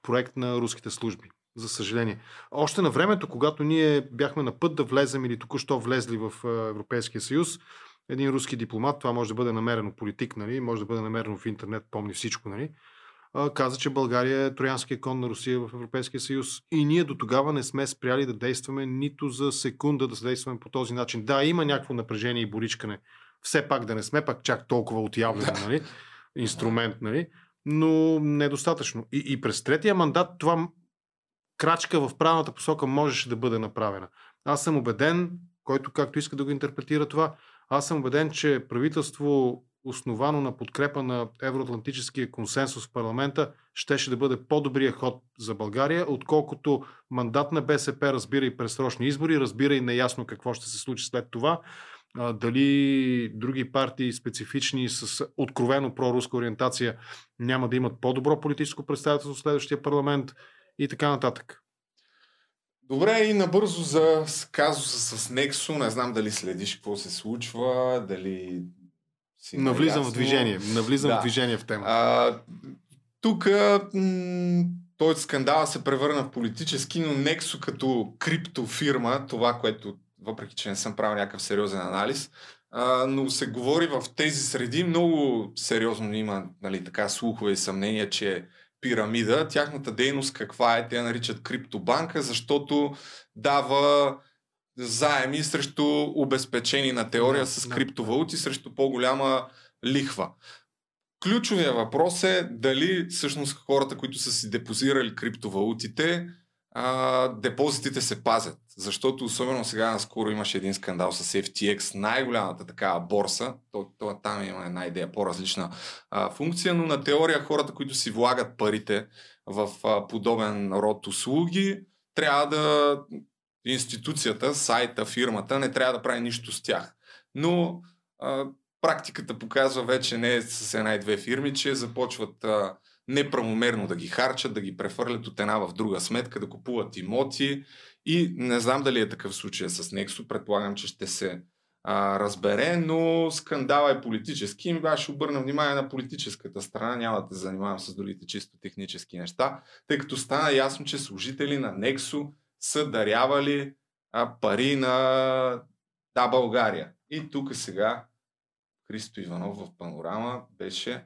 проект на руските служби. За съжаление. Още на времето, когато ние бяхме на път да влезем или току-що влезли в Европейския съюз, един руски дипломат, това може да бъде намерено политик, може да бъде намерено в интернет, помни всичко, каза, че България е троянския кон на Русия в Европейския съюз. И ние до тогава не сме спряли да действаме нито за секунда да действаме по този начин. Да, има някакво напрежение и боричкане. Все пак да не сме пак чак толкова отявлен инструмент, но недостатъчно. И през третия мандат това крачка в правилната посока можеше да бъде направена. Аз съм убеден, който както иска да го интерпретира това, аз съм убеден, че правителство основано на подкрепа на евроатлантическия консенсус в парламента щеше да бъде по-добрия ход за България, отколкото мандат на БСП разбира и пресрочни избори, разбира и неясно какво ще се случи след това. Дали други партии специфични с откровено проруска ориентация няма да имат по-добро политическо представителство в следващия парламент и така нататък. Добре, и набързо за казуса с Nexo. Не знам дали следиш какво се случва, дали си навлизам в движение. Навлизам в движение в тема. Тук този скандал се превърна в политически, но Nexo като криптофирма, това, което въпреки, че не съм правил някакъв сериозен анализ, но се говори в тези среди, много сериозно има така слухове и съмнения, че е пирамида. Тяхната дейност каква е? Те я наричат криптобанка, защото дава заеми срещу обезпечени на теория с криптовалути, срещу по-голяма лихва. Ключовия въпрос е дали всъщност хората, които са си депозирали криптовалутите, депозитите се пазят, защото особено сега наскоро имаше един скандал с FTX, най-голямата такава борса, там има една идея по-различна функция, но на теория хората, които си влагат парите в подобен род услуги, трябва да институцията, сайта, фирмата не трябва да прави нищо с тях, но практиката показва вече не с една и две фирми, че започват неправомерно да ги харчат, да ги префърлят от една в друга сметка, да купуват имоти и не знам дали е такъв случай с Nexo, предполагам, че ще се разбере, но скандала е политически и ще обърна внимание на политическата страна, няма да те занимавам с другите чисто технически неща, тъй като стана ясно, че служители на Nexo са дарявали пари на България. И тук сега Христо Иванов в Панорама беше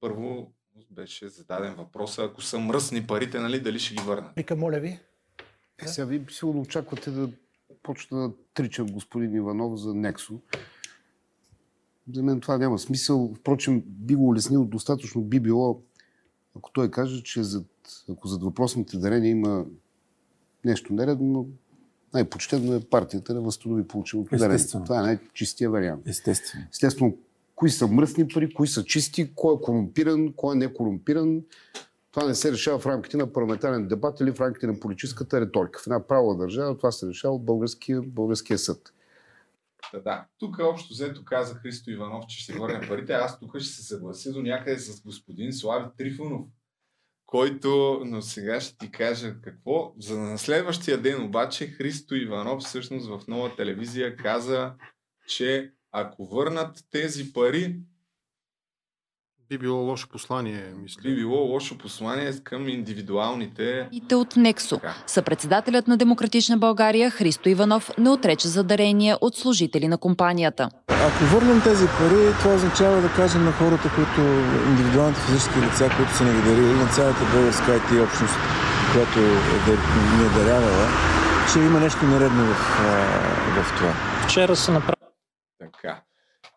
първо беше зададен въпроса, ако са мръсни парите, нали, дали ще ги върнат? Рика, моля ви. Да? Сега ви сигурно очаквате да почна да тричам господин Иванов за Nexo. За мен това няма смисъл. Впрочем, би го улеснил достатъчно би било, ако той каже, че ако зад въпросните дарения има нещо нередно, но най-почтено е партията да възстанови получилото дарение. Това е най-чистия вариант. Естествено, кои са мръсни пари, кои са чисти, кой е корумпиран, кой е некорумпиран. Това не се решава в рамките на парламентарен дебат или в рамките на политическата риторика. В една правова държава това се решава от българския съд. Да. Тук общо взето каза Христо Иванов, че ще се върне парите. Аз тук ще се съглася до някъде с господин Слави Трифонов, който, но сега ще ти кажа какво. За на следващия ден обаче Христо Иванов всъщност в Нова телевизия каза, че ако върнат тези пари, би било лошо послание, мисля. Би било лошо послание към индивидуалните... ...от Nexo. Съпредседателят на Демократична България Христо Иванов не отрече за дарения от служители на компанията. Ако върнем тези пари, това означава да кажем на хората, които индивидуалните физически лица, които са ни ги дарили, на цялата българска IT общност, която ни е дарявала, че има нещо нередно в това. Вчера се направи... Така.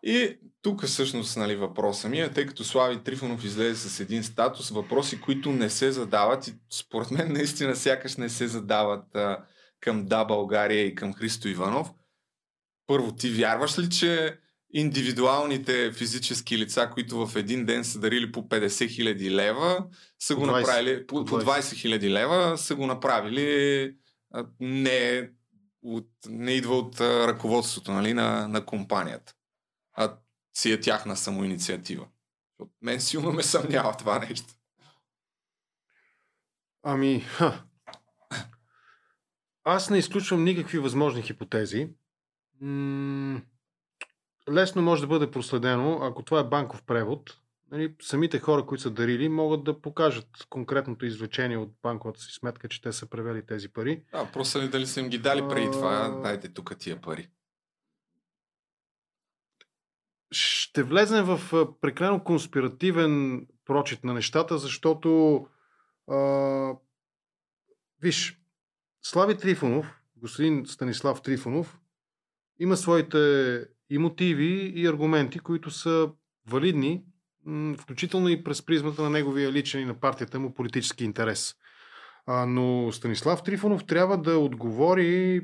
И тук всъщност, нали, въпроса ми е, тъй като Слави Трифонов излезе с един статус, въпроси, които не се задават и според мен наистина сякаш не се задават към Да България и към Христо Иванов. Първо, ти вярваш ли, че индивидуалните физически лица, които в един ден са дарили по 50 хиляди лева, са го направили по 20 хиляди лева, са го направили не идва от ръководството, нали, на компанията, а си е тяхна самоинициатива? От мен силно ме съмнява това нещо. Ами, аз не изключвам никакви възможни хипотези. Лесно може да бъде проследено, ако това е банков превод. Нали, самите хора, които са дарили, могат да покажат конкретното извлечение от банковата си сметка, че те са превели тези пари. Да, просто ли дали са им ги дали преди това, дайте тук тия пари. Ще влезем в прекалено конспиративен прочит на нещата, защото виж, Слави Трифонов, господин Станислав Трифонов, има своите и мотиви, и аргументи, които са валидни, включително и през призмата на неговия личен и на партията му политически интерес. Но Станислав Трифонов трябва да отговори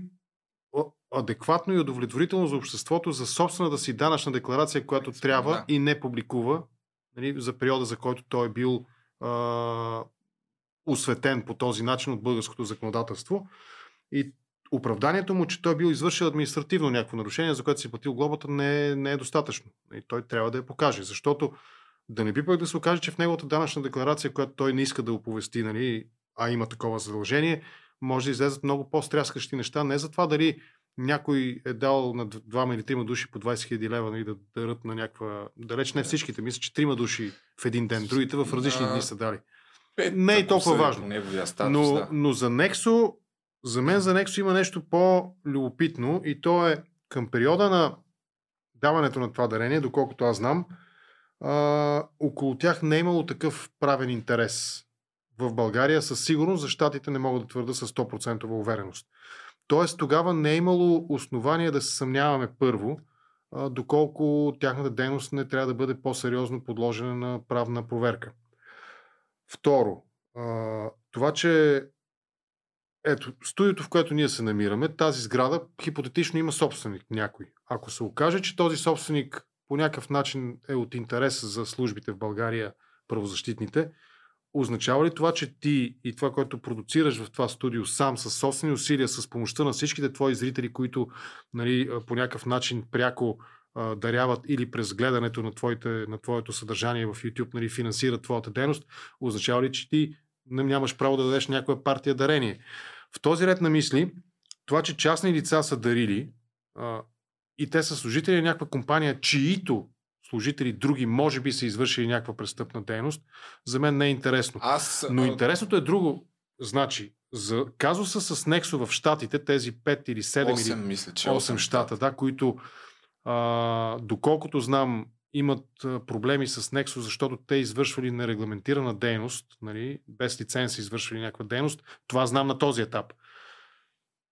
адекватно и удовлетворително за обществото за собствената си данъчна декларация, която трябва и не публикува, нали, за периода, за който той е бил осветен по този начин от българското законодателство. И оправданието му, че той е бил извършил административно някакво нарушение, за което си платил глобата, не е достатъчно. И той трябва да я покаже, защото да не би пък да се окаже, че в неговата данъчна декларация, която той не иска да оповести, нали, а има такова задължение, може да излезат много по-стряскащи неща. Не за това дали някой е дал на 2 или 3 души по 20 хиляди лева, нали, да дарат на някаква... Далеч не всичките, мисля, че 3 души в един ден, другите в различни дни са дали. Не е толкова важно. Но за Nexo, за мен за Nexo има нещо по-любопитно и то е към периода на даването на това дарение, доколкото аз знам, около тях не е имало такъв правен интерес. В България със сигурност, за щатите не мога да твърда с 100% увереност. Тоест тогава не е имало основание да се съмняваме първо, доколко тяхната дейност не трябва да бъде по-сериозно подложена на правна проверка. Второ, това, че ето, студиото, в което ние се намираме, тази сграда хипотетично има собственик някой. Ако се окаже, че този собственик по някакъв начин е от интерес за службите в България, правозащитните, означава ли това, че ти и това, което продуцираш в това студио сам, със собствени усилия, с помощта на всичките твои зрители, които, нали, по някакъв начин пряко даряват или през гледането на твоето съдържание в YouTube, нали, финансират твоята дейност, означава ли, че ти нямаш право да дадеш някоя партия дарение? В този ред на мисли, това, че частни лица са дарили и те са служители на някаква компания, чиито служители други може би са извършили някаква престъпна дейност, за мен не е интересно. Но интересното е друго. Значи, за казуса с Nexo в щатите, тези 5 или 7 8 щата, които, доколкото знам, имат проблеми с Nexo, защото те извършвали нерегламентирана дейност, нали, без лиценз извършвали някаква дейност. Това знам на този етап.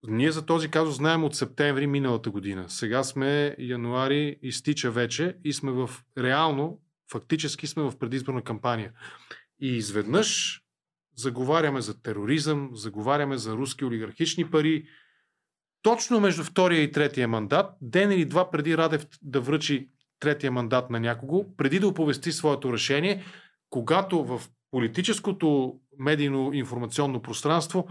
Ние за този казус знаем от септември миналата година. Сега сме януари, изтича вече и сме в реално, фактически сме в предизборна кампания. И изведнъж заговаряме за тероризъм, заговаряме за руски олигархични пари. Точно между втория и третия мандат, ден или два преди Радев да връчи третия мандат на някого, преди да оповести своето решение, когато в политическото медийно-информационно пространство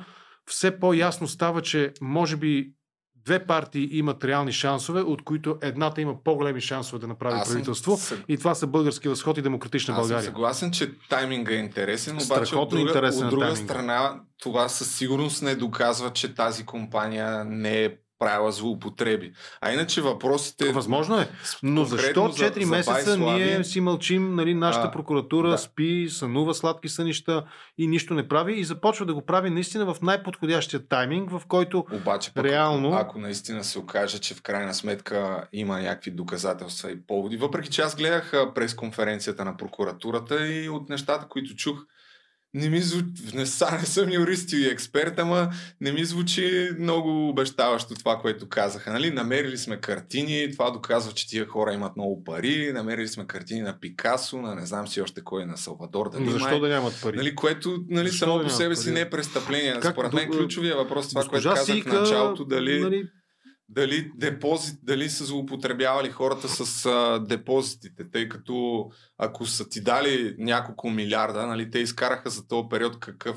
все по-ясно става, че може би две партии имат реални шансове, от които едната има по-големи шансове да направи правителство. И това са Български възход и Демократична България. Аз съм съгласен, че тайминга е интересен, обаче от друга страна това със сигурност не доказва, че тази компания не е правила злоупотреби. А иначе въпросите... Възможно е, но защо 4 месеца ние си мълчим, нали, нашата прокуратура спи, сънува сладки сънища и нищо не прави и започва да го прави наистина в най-подходящия тайминг, в който обаче, реално... Ако наистина се окаже, че в крайна сметка има някакви доказателства и поводи, въпреки че аз гледах пресконференцията на прокуратурата и от нещата, които чух, не съм юрист и експерт, ама не ми звучи много обещаващо това, което казаха. Нали? Намерили сме картини, това доказва, че тия хора имат много пари, намерили сме картини на Пикасо, на не знам си още кой, на Салвадор. Да, защо да нямат пари? Нали? Което нали, само по себе си не е престъпление. Според мен ключовия въпрос, това, което казах в началото, дали... Нали... Дали са злоупотребявали хората с депозитите, тъй като ако са ти дали няколко милиарда, нали, те изкараха за този период какъв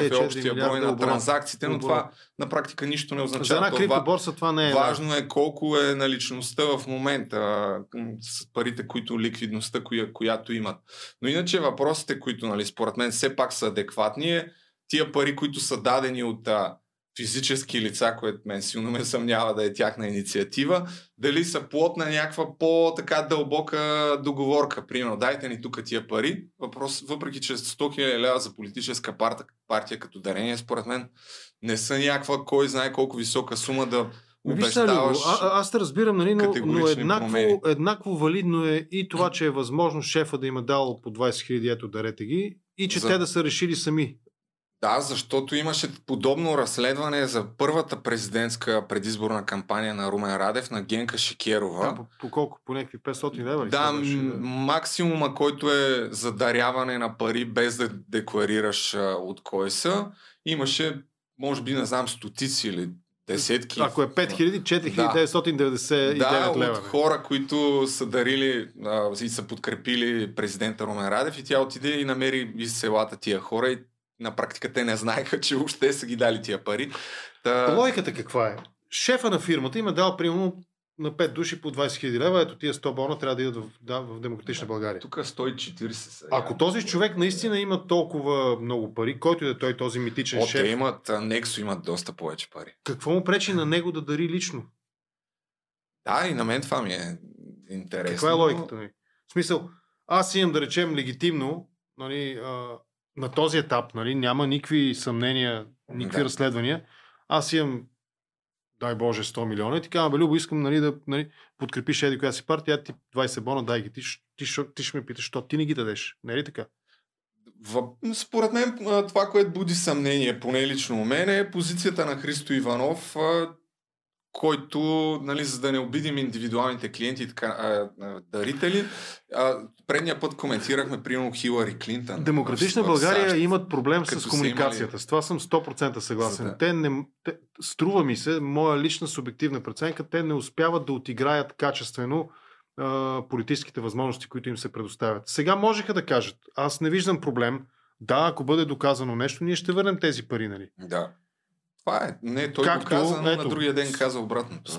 е общия брой на транзакциите, но това на практика нищо не означава. За една криптоборса това не е. Важно е колко е наличността в момента, с парите, които ликвидността, която имат. Но иначе въпросите, които нали, според мен все пак са адекватни, тия пари, които са дадени от физически лица, което мен силно ме съмнява да е тяхна инициатива, дали са плод на някаква по-така дълбока договорка. Примерно, дайте ни тук тия пари. Въпрос, въпреки че 100 000 лева за политическа партия като дарение, според мен, не са някаква кой знае колко висока сума да обещаваш. Аз те разбирам, нали, но еднакво валидно е и това, че е възможно шефа да им е дал по 20 000, ето дарете ги, и че те да са решили сами. Да, защото имаше подобно разследване за първата президентска предизборна кампания на Румен Радев, на Генка Шикерова. Да, по колко? По някакви 500 лева? Да, максимума, който е за даряване на пари, без да декларираш от кой са. Имаше, може би, не знам, стотици или десетки. Ако е 5000, 4999 лева. От хора, които са дарили и са подкрепили президента Румен Радев и тя отиде и намери из селата тия хора и на практика те не знаеха, че въобще са ги дали тия пари. Логиката каква е? Шефа на фирмата им е дал примерно на 5 души по 20 000 лева, ето тия 100 бона трябва да идат в Демократична България. Тук 140 са. Ако този човек наистина има толкова много пари, който да той този митичен шеф... Те имат, Nexo имат доста повече пари. Какво му пречи на него да дари лично? Да, и на мен това ми е интересно. Каква е логиката ми? В смисъл, аз имам да речем легитимно, нали... На този етап, нали, няма никакви съмнения, никакви разследвания. Аз имам, дай Боже, 100 милиона и ти казвам, бе, Любо, искам нали, да подкрепиш еди коя си партия, ти 20 бона, дай ги, ти ще ме питаш, що ти не ги дадеш, не ли така? Според мен това, което буди съмнение, поне лично у мен, е позицията на Христо Иванов, който, нали, за да не обидим индивидуалните клиенти и дарители, предния път коментирахме, примерно, Хилари Клинтън. Демократична България имат проблем с комуникацията. С това съм 100% съгласен. Те, струва ми се, моя лична субективна преценка, те не успяват да отиграят качествено политическите възможности, които им се предоставят. Сега можеха да кажат, аз не виждам проблем, да, ако бъде доказано нещо, ние ще върнем тези пари, нали? Да. Това е. Не, той го каза, но на другия ден каза обратното.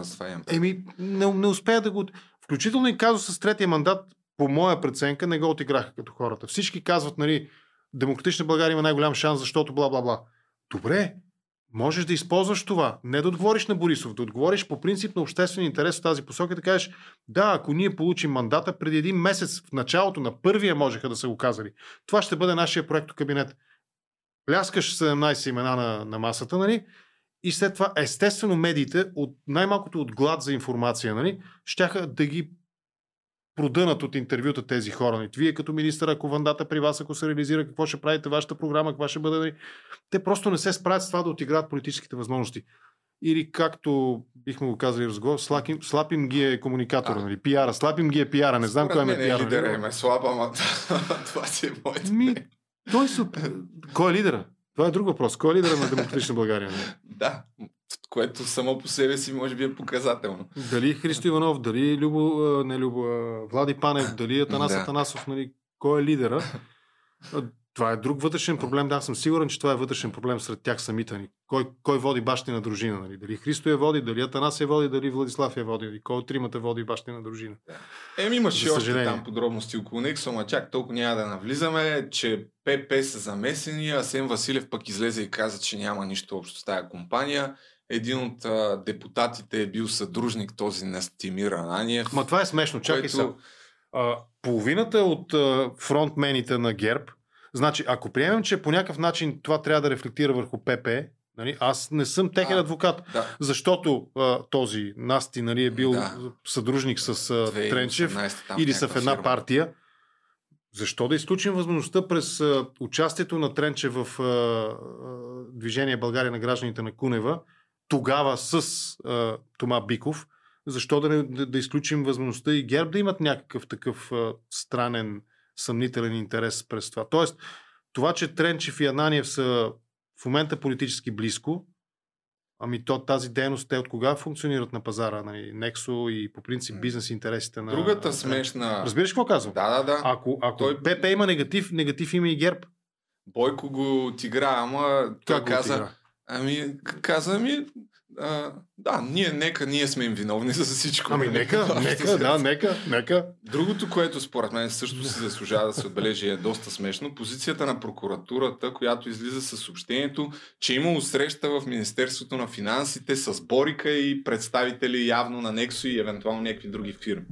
Не успея да го... Включително и казва с третия мандат, по моя преценка, не го отиграха като хората. Всички казват, нали, Демократична България има най-голям шанс, защото бла-бла-бла. Добре, можеш да използваш това. Не да отговориш на Борисов, да отговориш по принцип на обществен интерес в тази посока и да кажеш, да, ако ние получим мандата преди един месец, в началото на първия можеха да са го казали. Това ще бъде нашия проектокабинет. Ляскаш 17 имена на масата, нали? И след това, естествено, медиите, най-малкото от глад за информация, нали, щяха да ги продънат от интервюта тези хора. Вие като министър, ако вандата при вас, ако се реализира, какво ще правите, вашата програма, каква ще бъде. Те просто не се справят с това да отиграят политическите възможности. Или както бихме го казали в разговор, слабим ги е комуникатора, нали? Пиара, слабим ги е пиара, не знам кой ме е пиара. Лидера им е слаб, ама това си е моят. Кой е лидера? Това е друг въпрос. Кой е лидера на Демократична България? Да, което само по себе си може би е показателно. Дали Христо Иванов, дали Влади Панев, дали Атанас Атанасов, нали? Кой е лидера? Това е друг вътрешен проблем, да, аз съм сигурен, че това е вътрешен проблем сред тях самите. Кой води бащина дружина? Нали? Дали Христо я води, дали Атанас я води, дали Владислав я води, дали кой от тримата води бащина дружина? Имаше още там подробности около Nexo, ма чак толкова няма да навлизаме, че ПП са замесени, Асен Василев пък излезе и каза, че няма нищо общо с тая компания. Един от депутатите е бил съдружник този на Стимир Ананиев. Ма това е смешно, чакай сега. Половината от фронтмените на ГЕРБ. Значи, ако приемем, че по някакъв начин това трябва да рефлектира върху ПП, нали, аз не съм техен адвокат, да. Защото този Насти, нали, е бил съдружник с Тренчев или са в една партия. Защо да изключим възможността през участието на Тренчев в движение България на гражданите на Кунева, тогава с Тома Биков, защо да изключим възможността и ГЕРБ да имат някакъв такъв странен съмнителен интерес през това. Тоест, това, че Тренчев и Ананиев са в момента политически близко, ами то тази дейност, те от кога функционират на пазара, нали? Nexo и по принцип бизнес интересите на... Другата смешна... Разбираш какво казвам? Да. Ако ПП има негатив има и ГЕРБ. Бойко го отигра, ама... Как го отигра? Каза ми... Да, ние сме им виновни за всичко. Нека. Другото, което според мен също се заслужава да се отбележи, е доста смешно. Позицията на прокуратурата, която излиза със съобщението, че имало среща в Министерството на финансите с Борика и представители явно на Nexo и евентуално някакви други фирми.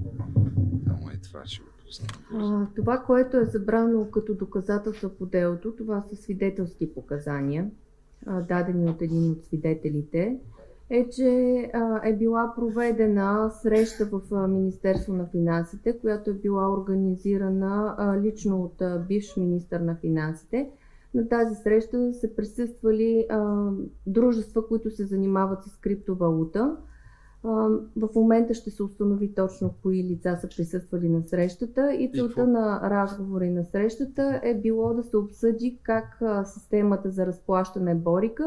Това ще го познавам. Това, което е забрано като доказателство по делото, това са свидетелски показания, дадени от един от свидетелите, е, че е била проведена среща в Министерство на финансите, която е била организирана лично от бивш министър на финансите. На тази среща са присъствали дружества, които се занимават с криптовалута. В момента ще се установи точно кои лица са присъствали на срещата и целта на разговора и на срещата е било да се обсъди как системата за разплащане Борика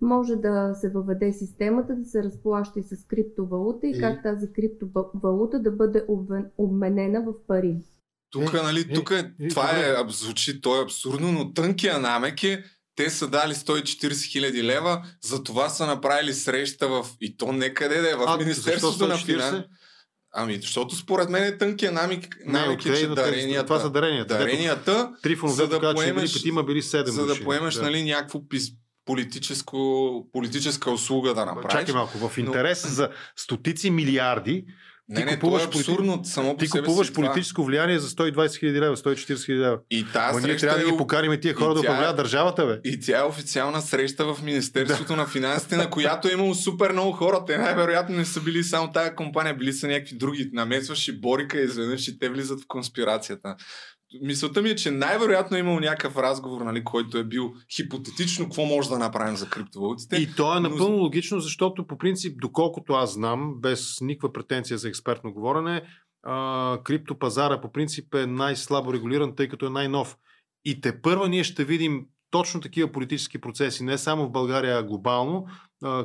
може да се въведе системата да се разплаща и с криптовалута и как тази криптовалута да бъде обменена в пари. Тук, нали, това е, звучи, то е абсурдно, но тънкия намек е, те са дали 140 000 лева, за това са направили среща в... И то не къде да е, в Министерството на финанси. Защото според мен е тънкия намек, че даренията... Това са даренията. Трифонов, за да поемеш, нали, някакво политическа услуга да направиш. Чакай малко, в интерес за стотици милиарди. Не, това е абсурдно. Ти купуваш политическо влияние за 120 000 лева, 140 000 лева. И тази среща трябва да ги покарим тия хора да управляват държавата, бе. И тя е официална среща в Министерството на финансите, на която е имало супер много хора. Те най-вероятно не са били само тая компания, били са някакви други. Намесваш и Борика, изведнъж и те влизат в конспирацията. Мисълта ми е, че най-вероятно е имал някакъв разговор, нали, който е бил хипотетично какво може да направим за криптовалутите. И то е напълно логично, защото по принцип, доколкото аз знам, без никаква претенция за експертно говорене, криптопазара по принцип е най-слабо регулиран, тъй като е най-нов. И тепърва ние ще видим точно такива политически процеси, не само в България, а глобално.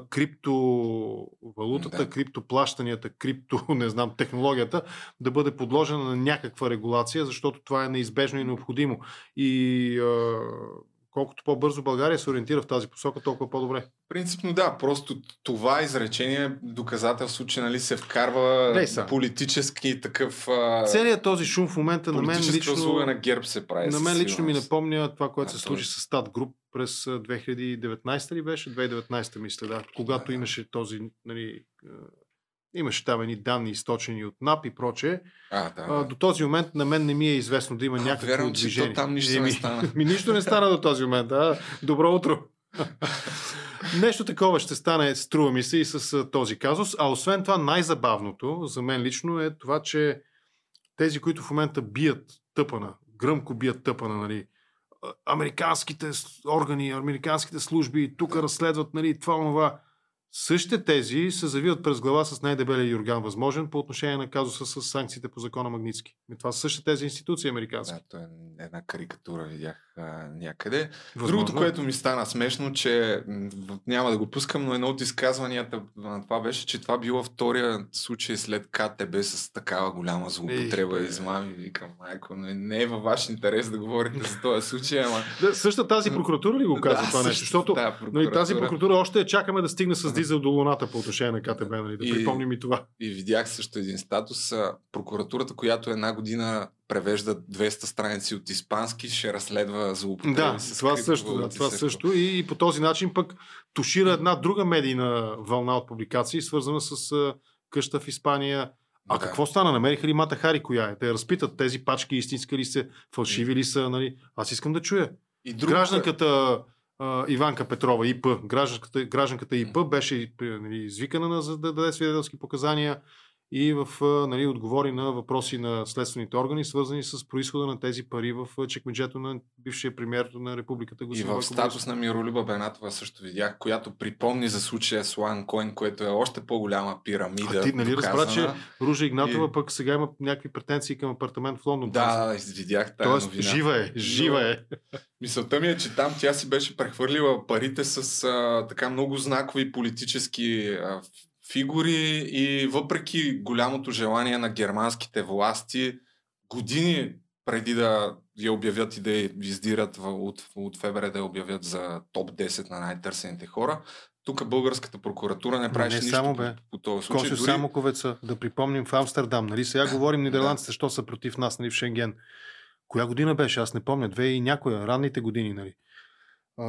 Криптовалутата, криптоплащанията, не знам, технологията да бъде подложена на някаква регулация, защото това е неизбежно и необходимо. И колкото по-бързо България се ориентира в тази посока, толкова по-добре. Принципно да, просто това изречение доказателство, че, нали, се вкарва политически такъв... Целият този шум в момента на мен лично... на ГЕРБ се прави. На мен лично ми напомня това, което се случи с Татгруп през 2019 ли беше? 2019 мисля, да. Когато имаше този... Нали, имаше там едни данни източени от НАП и прочее. До този момент на мен не ми е известно да има някакво движение. Верно, че там нищо не стана. Нищо не стана до този момент. Добро утро. Нещо такова ще стане, струва ми се, и с този казус. А освен това най-забавното за мен лично е това, че тези, които в момента бият тъпана, гръмко бият тъпана, нали, американските органи, американските служби, тук разследват, нали, това, онова. Същите тези се завиват през глава с най-дебелия юрган възможен по отношение на казуса с санкциите по закона Магнитски. И това са същите тези институции американски. Да, е една карикатура, видях някъде. Възможно. Другото, което ми стана смешно, че няма да го пускам, но едно от изказванията на това беше, че това било втория случай след КТБ с такава голяма злоупотреба и измами. Викам, майко, не е във ваш интерес да говорите за този случай. Ама... Да, същата тази прокуратура ли го казва това нещо? Защото тази прокуратура още я чакаме да стигне с дизел до луната по отношение на КТБ, нали, да припомним и това. И видях също един статус. Прокуратурата, която една година превежда 200 страници от испански, ще разследва злоупотреби. Да, това също. Да, това също. И по този начин пък тушира една друга медийна вълна от публикации, свързана с къща в Испания. А да. Какво стана? Намериха ли Мата Хари коя е? Те разпитат тези пачки, истински ли са, фалшиви ли са. Нали? Аз искам да чуя. И друг... Гражданката... Иванка Петрова, ИП, гражданката ИП беше, нали, извикана за да даде свидетелски показания и в, нали, отговори на въпроси на следствените органи, свързани с произхода на тези пари в чекмеджето на бившия премиер на Републиката Господин Борисов. И в статус на Миролюба Бенатова също видях, която припомни за случая с OneCoin, което е още по-голяма пирамида. А ти, нали, разбра, че Ружа Игнатова пък сега има някакви претенции към апартамент в Лондон. Да, видях тая новина. Тоест, жива е. Мисълта ми е, че там тя си беше прехвърлила парите с така много знакови политически фигури и въпреки голямото желание на германските власти години преди да я обявят и да я издират от ФБР, да я обявят за топ 10 на най-търсените хора, тук българската прокуратура не правиш нищо само, по този случай. Косю Самоковеца, да припомним, в Амстердам, нали, сега говорим нидерландците, защо са против нас, нали, в Шенген. Коя година беше? Аз не помня. 2000 и някоя, ранните години, нали.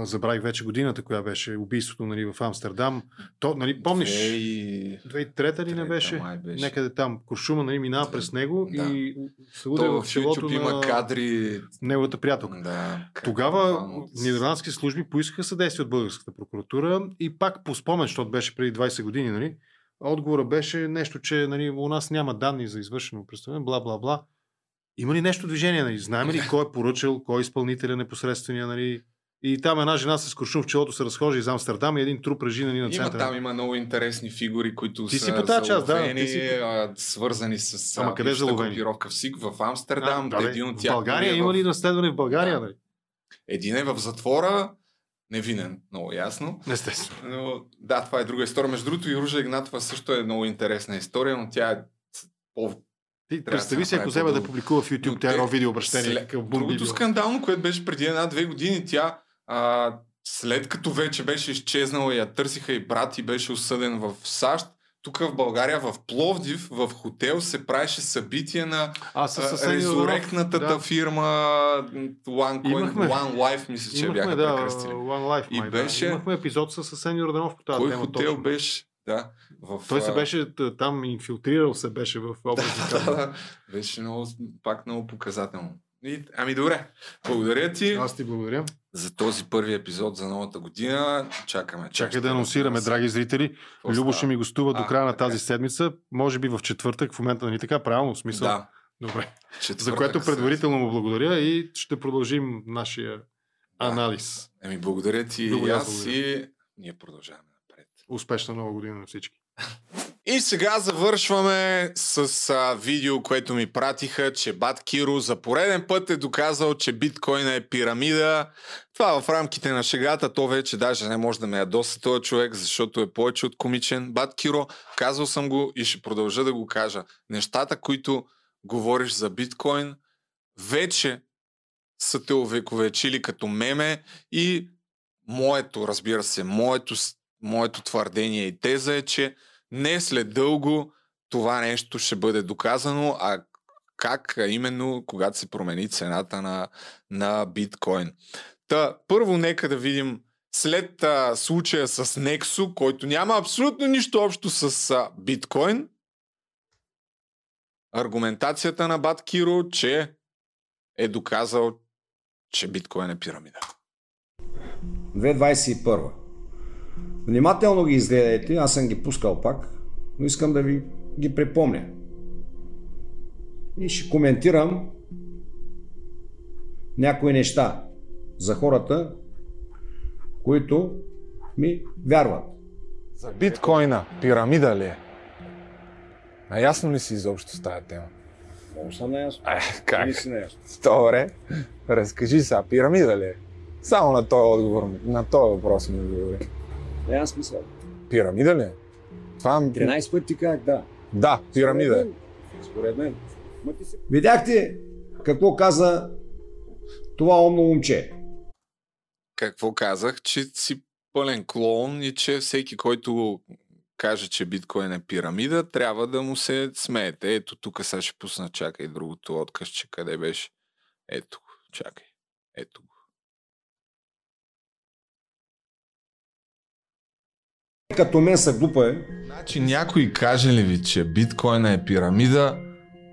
Забравих вече годината, коя беше убийството, нали, в Амстердам. То, нали, помниш, 2003-та ли не беше? Някъде там. Куршума, нали, минава през него и се удря в челото на кадри... неговата приятелка. Да, тогава нидерландски служби поискаха съдействие от българската прокуратура и пак по спомен, защото беше преди 20 години, нали, отговора беше нещо, че, нали, у нас няма данни за извършено престъпление, бла-бла-бла. Има ли нещо движение? Нали? Знаем ли кой е поръчал, кой е изпълнителя непосредствения, нали? И там една жена с куршум в челото се разхожда из Амстердам и един труп лежи, нали, на центъра. Там има много интересни фигури, които ти са заловени, свързани с бившата групировка в Амстердам. Един от тях в България има ли разследване в България? Да. Един е в затвора, невинен, много ясно. Естествено. Но, да, това е друга история. Между другото и Ружа Игнатова също е много интересна история, но тя е представи си, ако взема да публикува в YouTube едно видео обращение. Другото скандално, което беше преди 1-2 години, тя след като вече беше изчезнала, я търсиха и брат и беше осъден в САЩ. Тук в България, в Пловдив, в хотел се правеше събитие на резуректната фирма OneCoin, OneLife, мисля, че бяха прекръстили. OneLife, имахме епизод с Асен Генов по тази тема. Кой хотел беше? Да, той се беше там инфилтрирал, се беше в областта. Беше много, пак много показателно. Ами добре, благодаря ти. Аз ти благодаря за този първи епизод за новата година. Чакаме. Чакай да анонсираме, драги зрители. Любо ще ми гостува до края на тази седмица. Може би в четвъртък, в момента, нали така? Правилно, в смисъл. Да. Добре. Четвъртък, за което предварително му благодаря и ще продължим нашия анализ. Еми благодаря ти и аз и ние продължаваме. Успешна нова година на всички. И сега завършваме с видео, което ми пратиха, че бат Киро за пореден път е доказал, че биткоина е пирамида. Това в рамките на шегата, то вече даже не може да ме ядоса този човек, защото е повече от комичен. Бат Киро, казал съм го и ще продължа да го кажа. Нещата, които говориш за биткоин, вече са те увековечили като меме и моето, разбира се, моето твърдение и теза е, че не след дълго това нещо ще бъде доказано, а как именно, когато се промени цената на биткоин. Та, първо нека да видим след случая с Nexo, който няма абсолютно нищо общо с биткоин, аргументацията на бат Киро, че е доказал, че биткоин е пирамида. 2021. Внимателно ги изгледайте, аз съм ги пускал пак, но искам да ви ги припомня. и ще коментирам някои неща за хората, които ми вярват. За биткоина пирамида ли е? Наясно ли си изобщо с тая тема? Много съм наясно. Как? Не си наясно. Добре, разкажи сега, пирамида ли е? Само на този отговор, на този въпрос ми говори. Няма смисъл. Пирамида ли е? Това... 13 пъти как, да. Да, пирамида е. Според мен. Видяхте какво каза това умно момче? Какво казах? Че си пълен клоун и че всеки, който каже, че биткоин е пирамида, трябва да му се смеете. Ето тук сега ще пусна, чакай другото откъсче, къде беше. Ето го, чакай. Ето го. Като мен са глупа е. Значи някой каже ли ви, че биткоина е пирамида,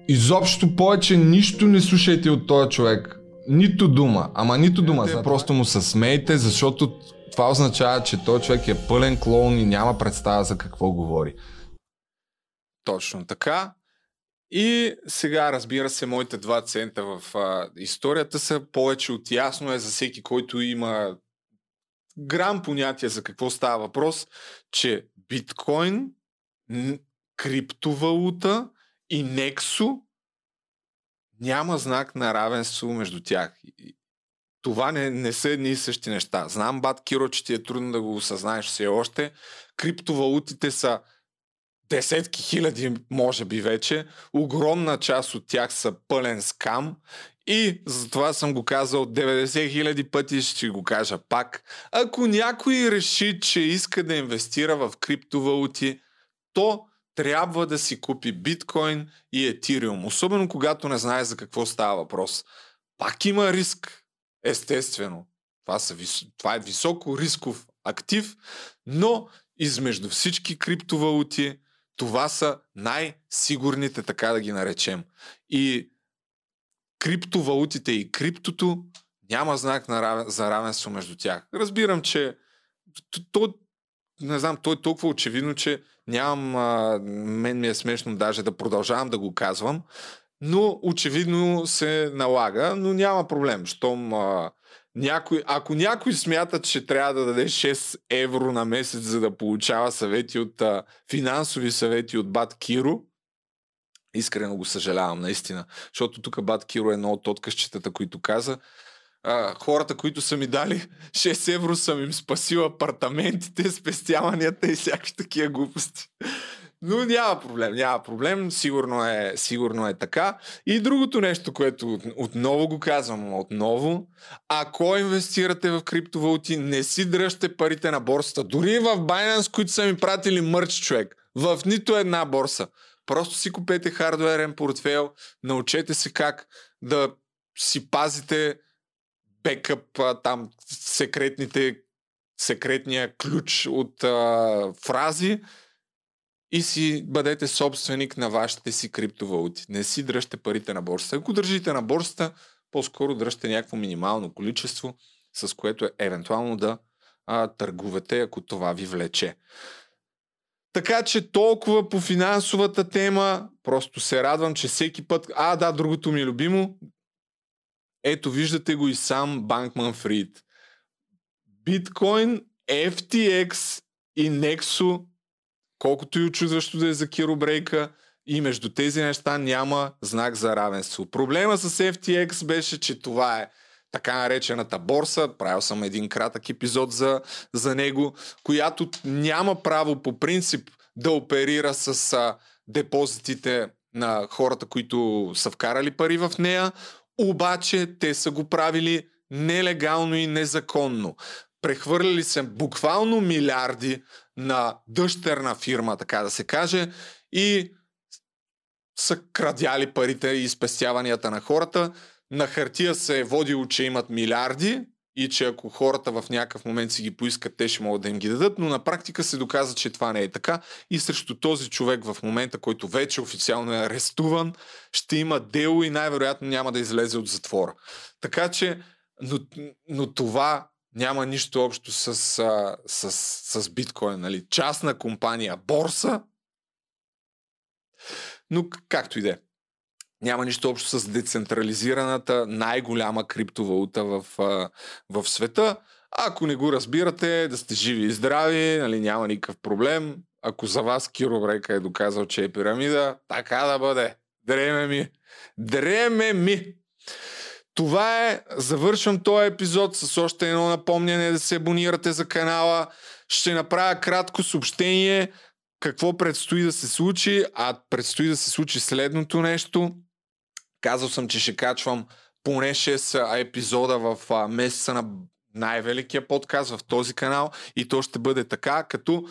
изобщо повече нищо не слушайте от този човек. Нито дума, ама нито дума. Просто му се смейте, защото това означава, че този човек е пълен клоун и няма представа за какво говори. Точно така. И сега, разбира се, моите 2 цента в историята са повече от ясно е за всеки, който има грам понятие за какво става въпрос, че биткоин, криптовалута и Nexo няма знак на равенство между тях. Това не са едни и същи неща. Знам, бат Киро, че ти е трудно да го осъзнаеш все още. Криптовалутите са десетки хиляди, може би вече. Огромна част от тях са пълен скам. И затова съм го казал 90 хиляди пъти, ще го кажа пак. Ако някой реши, че иска да инвестира в криптовалути, то трябва да си купи биткоин и етириум. Особено когато не знае за какво става въпрос. Пак има риск. Естествено. Това е високо рисков актив, но измежду всички криптовалути това са най-сигурните, така да ги наречем. И криптовалутите и криптото няма знак за равенство между тях. Разбирам, че не знам, то е толкова очевидно, че нямам, мен ми е смешно даже да продължавам да го казвам, но очевидно се налага, но няма проблем. Щом, ако някой смята, че трябва да даде 6 евро на месец, за да получава съвети от финансови съвети от бат Киро, искрено го съжалявам, наистина. Защото тук бат Киро е едно от откъсчетата, които каза. Хората, които са ми дали 6 евро, съм им спасил апартаментите, спестяванията и всякакви такива глупости. Но няма проблем. Сигурно е така. И другото нещо, което отново го казвам, ако инвестирате в криптовалути, не си дръжте парите на борсата. Дори в Binance, които са ми пратили мърч, човек. В нито една борса. Просто си купете хардуерен портфейл, научете се как да си пазите бекъп, там секретния ключ от фрази и си бъдете собственик на вашите си криптовалути. Не си дръжте парите на борсата. Ако държите на борсата, по-скоро дръжте някакво минимално количество, с което е евентуално да търгувате, ако това ви влече. Така че толкова по финансовата тема, просто се радвам, че всеки път... другото ми е любимо. Ето, виждате го и сам Банкман Фрид. Биткоин, FTX и Nexo, колкото и очудващо да е за Киро Брейка, и между тези неща няма знак за равенство. Проблема с FTX беше, че това е така наречената борса, правил съм един кратък епизод за него, която няма право по принцип да оперира с депозитите на хората, които са вкарали пари в нея, обаче те са го правили нелегално и незаконно. Прехвърляли се буквално милиарди на дъщерна фирма, така да се каже, и са крадяли парите и спестяванията на хората. На хартия се е водило, че имат милиарди и че ако хората в някакъв момент си ги поискат, те ще могат да им ги дадат, но на практика се доказа, че това не е така и срещу този човек в момента, който вече официално е арестуван, ще има дело и най-вероятно няма да излезе от затвора. Така че, но това няма нищо общо с биткоин, нали? Частна компания борса, но както и да е. Няма нищо общо с децентрализираната най-голяма криптовалута в света. Ако не го разбирате, да сте живи и здрави, нали, няма никакъв проблем. Ако за вас Киро Брейка е доказал, че е пирамида, така да бъде. Дреме ми! Това е. Завършвам този епизод с още едно напомняне да се абонирате за канала. Ще направя кратко съобщение какво предстои да се случи, а предстои да се случи следното нещо. Казал съм, че ще качвам поне 6 епизода в месеца на най-великия подкаст в този канал и то ще бъде така, като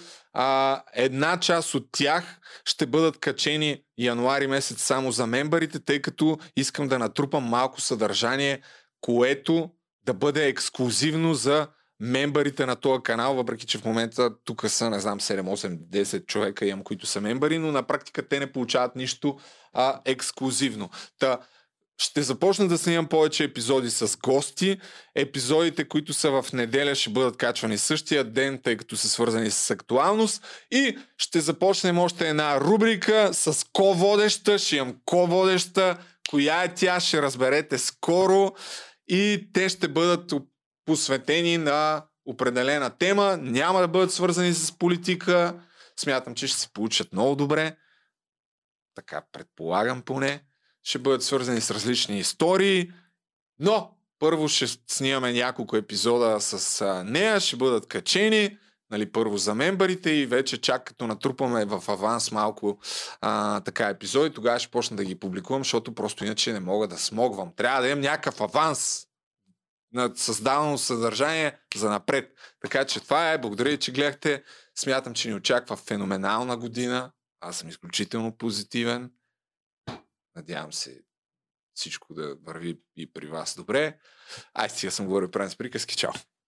една част от тях ще бъдат качени януари месец само за мембарите, тъй като искам да натрупам малко съдържание, което да бъде ексклузивно за мембарите на този канал, въпреки че в момента тук са, не знам, 7, 8, 10 човека имам, които са мембари, но на практика те не получават нищо ексклузивно. Та, ще започна да снимам повече епизоди с гости. Епизодите, които са в неделя, ще бъдат качвани същия ден, тъй като са свързани с актуалност. И ще започнем още една рубрика с ко-водеща. Ще имам ко-водеща. Коя е тя, ще разберете скоро. И те ще бъдат посветени на определена тема. Няма да бъдат свързани с политика. Смятам, че ще се получат много добре. Така предполагам поне. Ще бъдат свързани с различни истории, но първо ще снимаме няколко епизода с нея, ще бъдат качени, нали, първо за мембарите и вече чак като натрупаме в аванс малко така епизоди, тогава ще почна да ги публикувам, защото просто иначе не мога да смогвам. Трябва да имам някакъв аванс на създавано съдържание за напред. Така че това е, благодаря, че гледахте. Смятам, че ни очаква феноменална година. Аз съм изключително позитивен. Надявам се всичко да върви и при вас добре. Сега съм говорил правен с приказки. Чао!